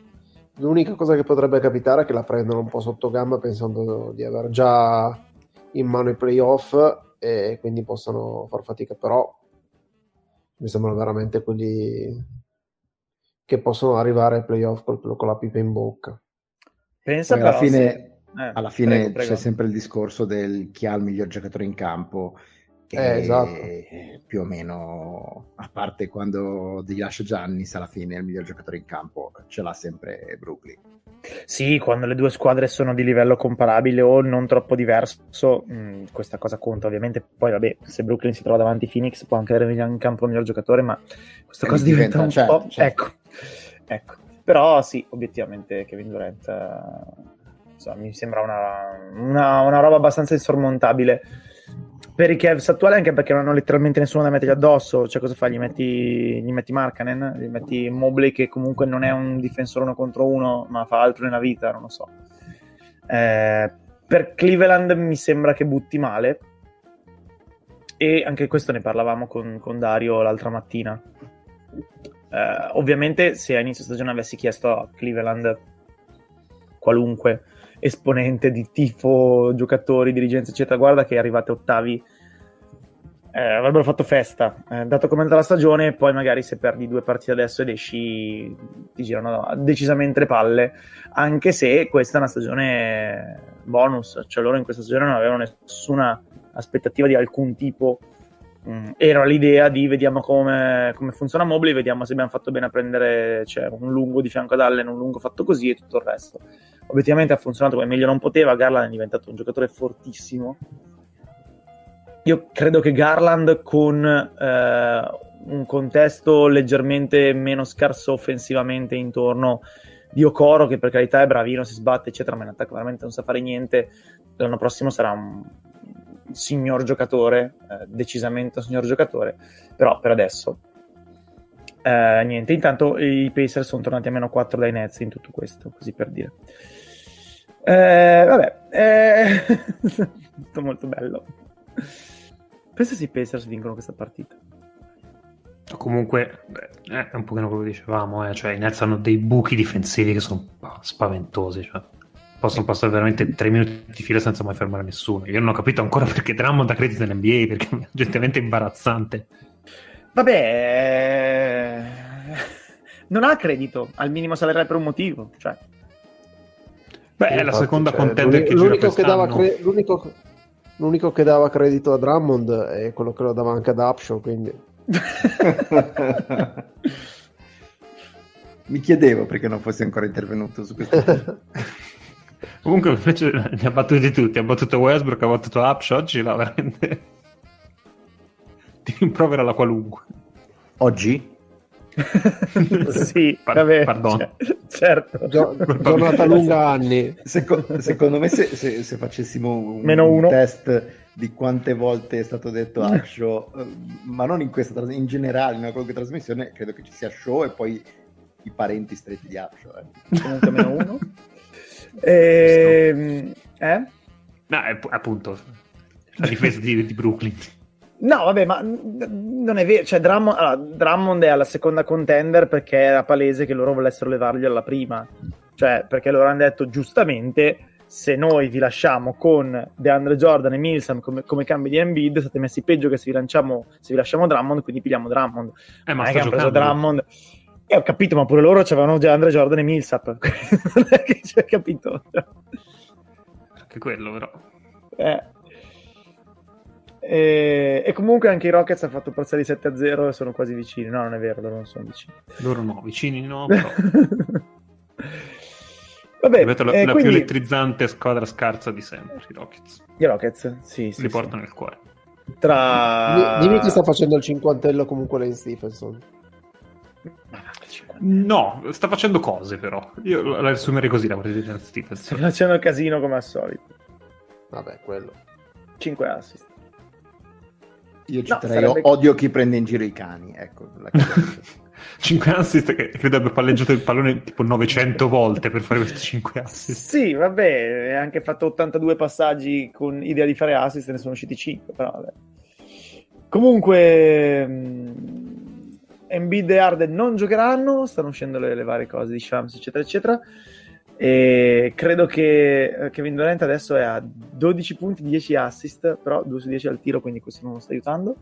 L'unica cosa che potrebbe capitare è che la prendano un po' sotto gamba pensando di aver già in mano i playoff e quindi possano far fatica, però mi sembrano veramente quelli che possono arrivare ai playoff col, con la pipa in bocca. Pensa alla fine, se... eh, alla fine prego, prego. C'è sempre il discorso del chi ha il miglior giocatore in campo. Eh, esatto. Più o meno, a parte quando di lascia Giannis, alla fine il miglior giocatore in campo ce l'ha sempre Brooklyn. Sì, quando le due squadre sono di livello comparabile o non troppo diverso, mh, questa cosa conta ovviamente. Poi vabbè, se Brooklyn si trova davanti Phoenix può anche avere in campo il miglior giocatore, ma questa e cosa diventa, diventa un certo, po' certo. Ecco. ecco però sì, obiettivamente Kevin Durant uh, insomma, mi sembra una, una, una roba abbastanza insormontabile per i Cavs attuali, anche perché non hanno letteralmente nessuno da mettergli addosso. Cioè, cosa fai? Gli metti, gli metti Markkanen, gli metti Mobley, che comunque non è un difensore uno contro uno, ma fa altro nella vita, non lo so. Eh, per Cleveland mi sembra che butti male, e anche questo ne parlavamo con, con Dario l'altra mattina. Eh, ovviamente, se a inizio stagione avessi chiesto a Cleveland qualunque esponente di tifo, giocatori, dirigenza eccetera, guarda che arrivate ottavi, eh, avrebbero fatto festa, eh, dato come è andata la stagione. Poi magari se perdi due partite adesso ed esci ti girano decisamente le palle, anche se questa è una stagione bonus, cioè loro in questa stagione non avevano nessuna aspettativa di alcun tipo, mm, era l'idea di vediamo come, come funziona Mobley, vediamo se abbiamo fatto bene a prendere, cioè, un lungo di fianco ad Allen, un lungo fatto così e tutto il resto. Obiettivamente ha funzionato come meglio non poteva. Garland è diventato un giocatore fortissimo. Io credo che Garland, con eh, un contesto leggermente meno scarso offensivamente intorno di Okoro, che per carità è bravino, si sbatte eccetera, ma in attacco veramente non sa fare niente, l'anno prossimo sarà un signor giocatore, eh, decisamente un signor giocatore, però per adesso eh, niente. Intanto i Pacers sono tornati a meno quattro dai Nets in tutto questo, così per dire. Eh, vabbè, eh... tutto molto bello. Pensa se i Pacers vincono questa partita. Comunque eh, è un pochino quello che dicevamo, eh. Cioè i Nets hanno dei buchi difensivi che sono spaventosi, cioè possono passare veramente tre minuti di fila senza mai fermare nessuno. Io non ho capito ancora perché Drummond ha credito in N B A, perché è gentilmente imbarazzante. Vabbè, non ha credito al minimo salariale per un motivo, cioè. Beh, è la seconda contender che gira quest'anno. Cre- l'unico, l'unico che dava credito a Drummond è quello che lo dava anche ad Upshaw, quindi... Mi chiedevo perché non fosse ancora intervenuto su questo. Comunque invece li ha battuti tutti, ha battuto Westbrook, ha battuto Upsh oggi, la veramente ti rimprovera la qualunque oggi? Sì, Par- vabbè, pardon. C- certo, Gio- giornata lunga anni. Seco- secondo me se, se, se facessimo un, Meno uno. un test di quante volte è stato detto a show, ma non in questa, in generale, in qualche trasmissione, credo che ci sia show e poi i parenti stretti di Upshaw, eh. Comunque meno uno. E... eh? No, è, appunto, la difesa di, di Brooklyn. No, vabbè, ma non è vero, cioè Drummond, allora, Drummond è alla seconda contender perché era palese che loro volessero levargli alla prima, cioè perché loro hanno detto giustamente: se noi vi lasciamo con DeAndre Jordan e Millsap come, come cambi di Embiid, state messi peggio che se vi, lanciamo, se vi lasciamo Drummond, quindi pigliamo Drummond. Eh, ma, ma che hanno preso Drummond. Eh, ho capito, ma pure loro c'avevano DeAndre Jordan e Millsap, non è che ci hai capito. Anche quello, però. Eh. E, e comunque anche i Rockets hanno fatto parziali sette a zero e sono quasi vicini. No, non è vero, loro non sono vicini. Loro no, vicini no, però. Vabbè, la, eh, la quindi... più elettrizzante squadra scarsa di sempre, i Rockets. I Rockets, sì, sì. Li sì, portano sì. nel cuore. Tra... Dimmi chi sta facendo il cinquantello comunque Lane Stephenson. No, sta facendo cose però. Io la riassumerei così, la partita di Lane Stephenson. Sta facendo casino come al solito. Vabbè, quello. cinque assist. Io citerei, no, sarebbe... odio chi prende in giro i cani, ecco. cinque assist, che credo abbia palleggiato il pallone tipo novecento volte per fare questi cinque assist. Sì, vabbè, ha anche fatto ottantadue passaggi con idea di fare assist, ne sono usciti cinque, però vabbè. Comunque Embiid e Harden non giocheranno, stanno uscendo le, le varie cose di Shams, eccetera, eccetera. E credo che Kevin Durant adesso è a dodici punti, dieci assist, però due su dieci al tiro, quindi questo non lo sta aiutando.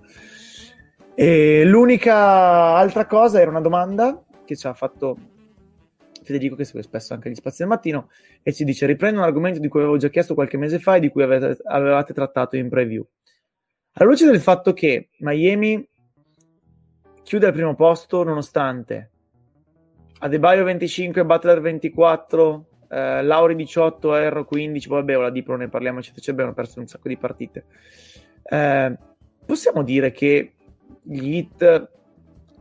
E l'unica altra cosa era una domanda che ci ha fatto Federico, che segue spesso anche gli spazi del mattino, e ci dice: riprendo un argomento di cui avevo già chiesto qualche mese fa e di cui avevate, avevate trattato in preview. Alla luce del fatto che Miami chiude al primo posto nonostante Adebayo venticinque, Butler ventiquattro, eh, Lauri diciotto, Erro quindici, vabbè, ora di Pro ne parliamo, eccetera, abbiamo perso un sacco di partite. Eh, possiamo dire che gli Heat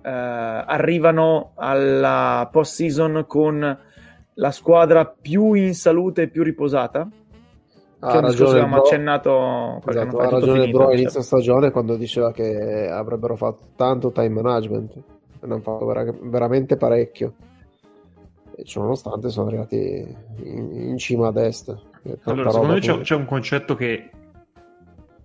eh, arrivano alla post-season con la squadra più in salute e più riposata? Che ha ragione, avevamo bro. accennato esatto, ha ragione finito, bro all'inizio certo. stagione, quando diceva che avrebbero fatto tanto time management. Hanno fatto vera- veramente parecchio, e ciononostante sono arrivati in, in cima ad est. Allora, secondo me c'è, c'è un concetto che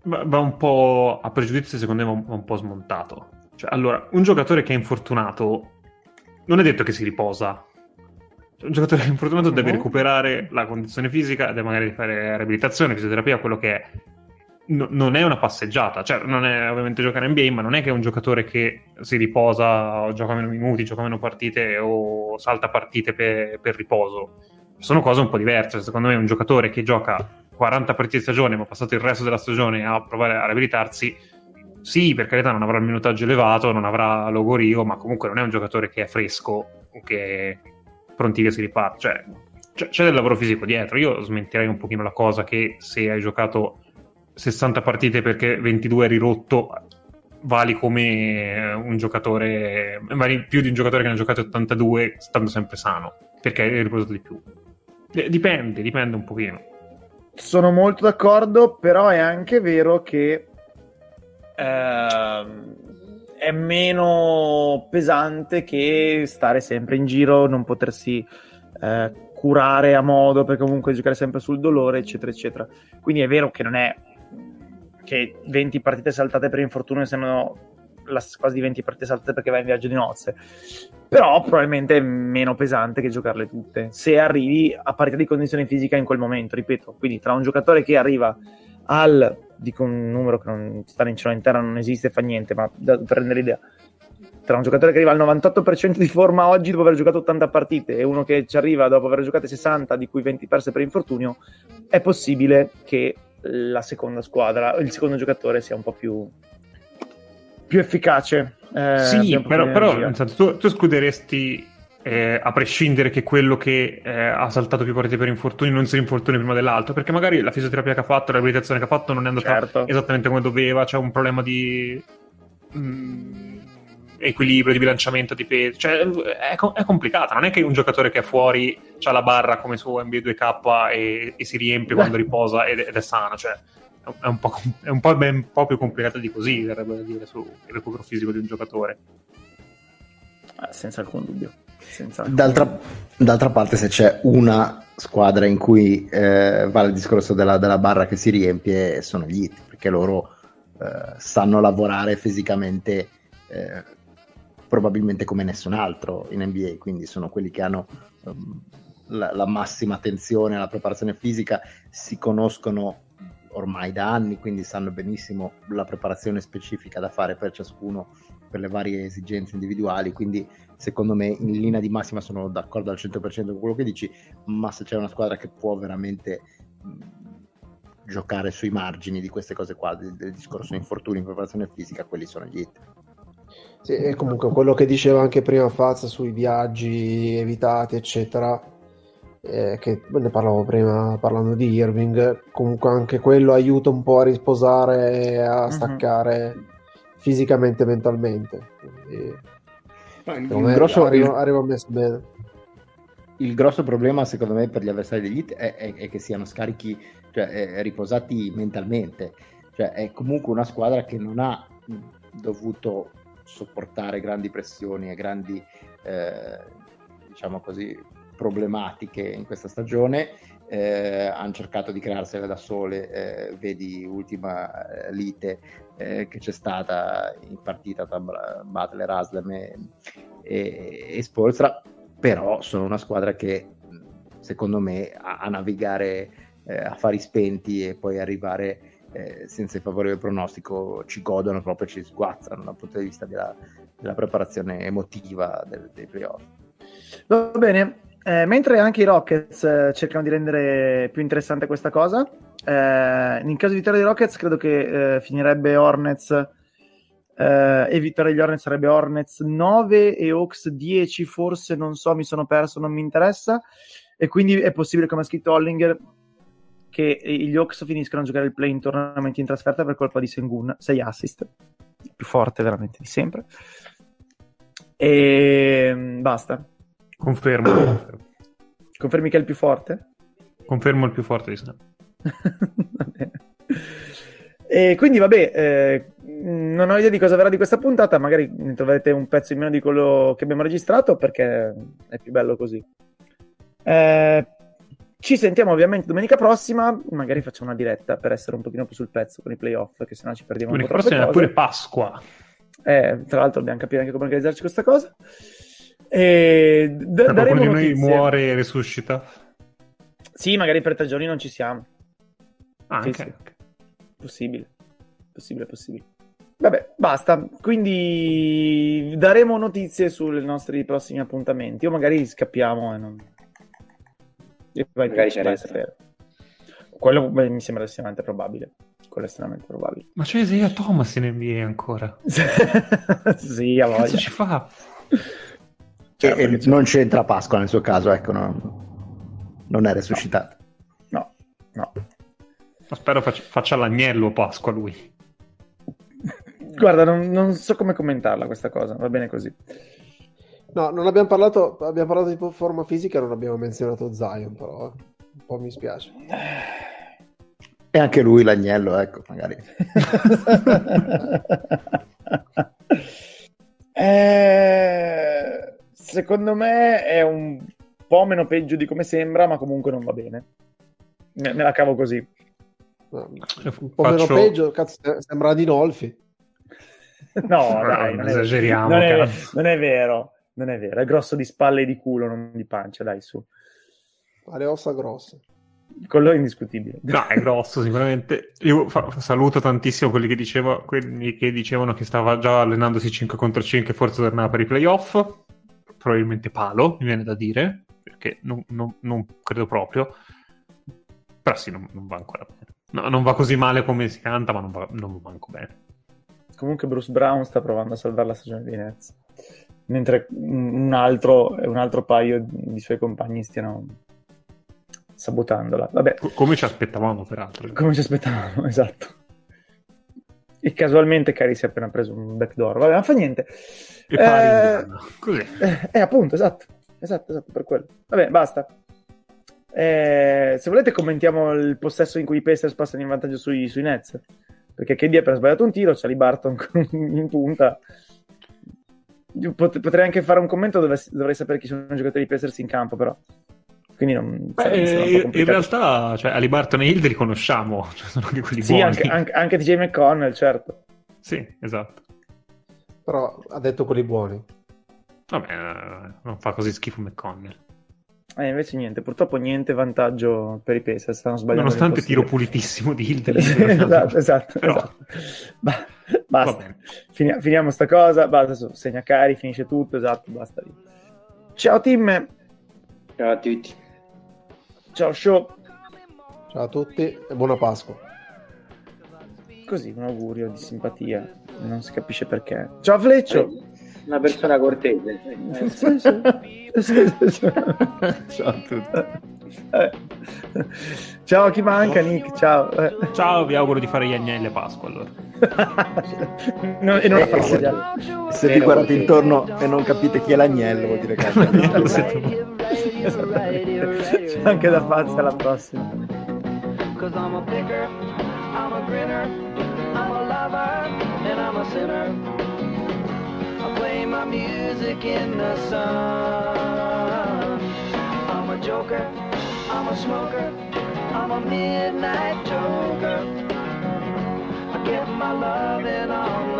va un po' a pregiudizio, secondo me va un, un po' smontato. Cioè, allora, un giocatore che è infortunato non è detto che si riposa. Cioè, un giocatore che è infortunato mm-hmm. deve recuperare la condizione fisica, deve magari fare riabilitazione, fisioterapia, quello che è. No, non è una passeggiata, cioè non è ovviamente giocare N B A, ma non è che è un giocatore che si riposa, gioca meno minuti, gioca meno partite o salta partite per, per riposo. Sono cose un po' diverse. Secondo me un giocatore che gioca quaranta partite di stagione ma ha passato il resto della stagione a provare a riabilitarsi, sì, per carità, non avrà il minutaggio elevato, non avrà logorio, ma comunque non è un giocatore che è fresco, che pronti che si riparte, cioè c- c'è del lavoro fisico dietro. Io smentirei un pochino la cosa che se hai giocato sessanta partite perché ventidue eri rotto vali come un giocatore, vali più di un giocatore che ne ha giocato ottantadue stando sempre sano perché hai riposato di più. Dipende, dipende un pochino. Sono molto d'accordo, però è anche vero che eh, è meno pesante che stare sempre in giro, non potersi eh, curare a modo, perché comunque giocare sempre sul dolore, eccetera, eccetera. Quindi è vero che non è che venti partite saltate per infortunio siano la, quasi venti partite saltate perché vai in viaggio di nozze, però probabilmente è meno pesante che giocarle tutte se arrivi a parità di condizione fisica in quel momento, ripeto. Quindi tra un giocatore che arriva al, dico un numero che non sta in cielo in terra, non esiste, fa niente, ma da prendere l'idea, tra un giocatore che arriva al novantotto per cento di forma oggi dopo aver giocato ottanta partite e uno che ci arriva dopo aver giocato sessanta, di cui venti perse per infortunio, è possibile che la seconda squadra, il secondo giocatore sia un po' più più efficace. Eh, sì, però, però nel senso, tu, tu escluderesti eh, a prescindere che quello che eh, ha saltato più partite per infortuni non si infortuni prima dell'altro, perché magari la fisioterapia che ha fatto, la riabilitazione che ha fatto non è andata certo. esattamente come doveva, c'è un problema di mh, equilibrio, di bilanciamento di peso, cioè è, è complicata. Non è che un giocatore che è fuori c'ha la barra come su N B A due K e, e si riempie Beh. quando riposa ed, ed è sano, cioè è un po', com- è un po', ben, un po' più complicato di così, verrebbe da dire, sul recupero fisico di un giocatore. Ah, senza alcun dubbio. Senza alcun d'altra, dubbio. D'altra parte, se c'è una squadra in cui eh, vale il discorso della, della barra che si riempie, sono gli Heat, perché loro eh, sanno lavorare fisicamente eh, probabilmente come nessun altro in N B A, quindi sono quelli che hanno um, la, la massima attenzione alla preparazione fisica, si conoscono ormai da anni, quindi sanno benissimo la preparazione specifica da fare per ciascuno, per le varie esigenze individuali, quindi secondo me in linea di massima sono d'accordo al cento per cento con quello che dici, ma se c'è una squadra che può veramente mh, giocare sui margini di queste cose qua, del, del discorso infortuni in preparazione fisica, quelli sono gli Hit. Sì, e comunque quello che dicevo anche prima Fazza sui viaggi evitati eccetera, Eh, che ne parlavo prima parlando di Irving, comunque anche quello aiuta un po' a risposare, a staccare mm-hmm. fisicamente e mentalmente. Quindi, no, il, il grosso arriva, arriva messo bene. Il grosso problema secondo me per gli avversari degli Heat è, è, è che siano scarichi, cioè è, riposati mentalmente, cioè è comunque una squadra che non ha dovuto sopportare grandi pressioni e grandi eh, diciamo così problematiche in questa stagione, eh, hanno cercato di crearsele da sole, eh, vedi ultima eh, lite eh, che c'è stata in partita tra Butler, Haslam e, e, e Spoelstra, però sono una squadra che secondo me a, a navigare eh, a fari spenti e poi arrivare eh, senza il favorevole pronostico ci godono proprio, ci sguazzano dal punto di vista della, della preparazione emotiva del, dei playoff. Va bene. Eh, mentre anche i Rockets eh, cercano di rendere più interessante questa cosa, eh, in caso di vittoria dei Rockets credo che eh, finirebbe Hornets eh, e vittoria degli Hornets sarebbe Hornets nove e Hawks dieci, forse, non so, mi sono perso, non mi interessa, e quindi è possibile, come ha scritto Hollinger, che gli Hawks finiscano a giocare il play in tournament in trasferta per colpa di Sengun, sei assist, il più forte veramente di sempre, e basta. Confermo. Confermi che è il più forte? Confermo il più forte di Snap. E quindi vabbè, eh, non ho idea di cosa verrà di questa puntata, magari ne troverete un pezzo in meno di quello che abbiamo registrato, perché è più bello così. Eh, ci sentiamo ovviamente domenica prossima, magari facciamo una diretta per essere un pochino più sul pezzo con i playoff, che sennò ci perdiamo un po' troppe cose. Domenica prossima è pure Pasqua. Eh, tra l'altro dobbiamo capire anche come organizzarci questa cosa. E d- qualcuno di noi muore e risuscita? Sì, magari per tre giorni non ci siamo. Ah, sì, okay. Sì. Possibile, possibile, possibile. Vabbè, basta. Quindi daremo notizie sui nostri prossimi appuntamenti. O magari scappiamo e non. E poi magari c'è da sapere. Quello beh, mi sembra estremamente probabile. Quello è estremamente probabile. Ma c'è Isaiah Thomas in N B A ancora? Sì, a voglia. Che cazzo ci fa? Certo, e c'è. Non c'entra Pasqua nel suo caso, ecco, no, non è resuscitato. No, no. Ma spero fac- faccia l'agnello Pasqua lui. Guarda, non, non so come commentarla questa cosa, va bene così. No, non abbiamo parlato, abbiamo parlato di forma fisica, non abbiamo menzionato Zion, però eh. un po' mi spiace. E anche lui l'agnello, ecco, magari. eh... Secondo me è un po' meno peggio di come sembra, ma comunque non va bene. Me, me la cavo così. No, un po' Faccio... meno peggio, cazzo, sembra Adinolfi. No, dai, non esageriamo. Non è, non è vero, non è vero. È grosso di spalle e di culo, non di pancia, dai, su. Ha le ossa grosse. Quello è indiscutibile. No, è grosso sicuramente. Io fa- saluto tantissimo quelli che, dicevo, quelli che dicevano che stava già allenandosi cinque contro cinque, forse tornava per i playoff. Probabilmente palo, mi viene da dire, perché non, non, non credo proprio, però sì, non, non va ancora bene. No, non va così male come si canta, ma non va, non va manco bene. Comunque Bruce Brown sta provando a salvare la stagione di Nets. mentre un altro, un altro paio di suoi compagni stiano sabotandola. Vabbè. Come ci aspettavamo, peraltro. Come ci aspettavamo, esatto. E casualmente Cari si è appena preso un backdoor. Vabbè, ma fa niente. E eh, pari così. Eh, eh, appunto, esatto. Esatto, esatto, per quello. Vabbè, basta. Eh, se volete commentiamo il possesso in cui i Pacers passano in vantaggio sui, sui Nets, perché K D ha appena sbagliato un tiro, c'è Barton in punta. Pot- potrei anche fare un commento dove dovrei sapere chi sono i giocatori Pacers in campo, però quindi non, Beh, eh, in realtà, cioè, Haliburton e Hill li conosciamo, cioè, sono anche quelli sì, buoni. Anche, anche, anche D J McConnell, certo. Sì, esatto. Però ha detto quelli buoni. Vabbè, non fa così schifo McConnell. Eh, invece niente, purtroppo niente vantaggio per i Pacers, stanno sbagliando. Nonostante tiro pulitissimo di Hill. esatto, esatto. Però... esatto. Ba- basta, Fini- finiamo sta cosa, basta, segna Cari, finisce tutto, esatto, basta lì. Ciao team. Ciao a tutti. Ciao show. Ciao a tutti e buona Pasqua. Così, un augurio di simpatia, non si capisce perché. Ciao Fleccio. Eh. Una persona cortese. Ciao a tutti. Ciao, chi manca? Nick, ciao. Ciao, vi auguro di fare gli agnelli a Pasqua allora. No, e non eh, se, se vi guardate intorno e non capite chi è l'agnello, vuol dire che c'è anche da farsi alla prossima. I'm a picker, I'm a grinner, I'm a lover and I'm a sinner. I play my music in the sun. I'm a joker, I'm a smoker, I'm a midnight toker. I get my loving on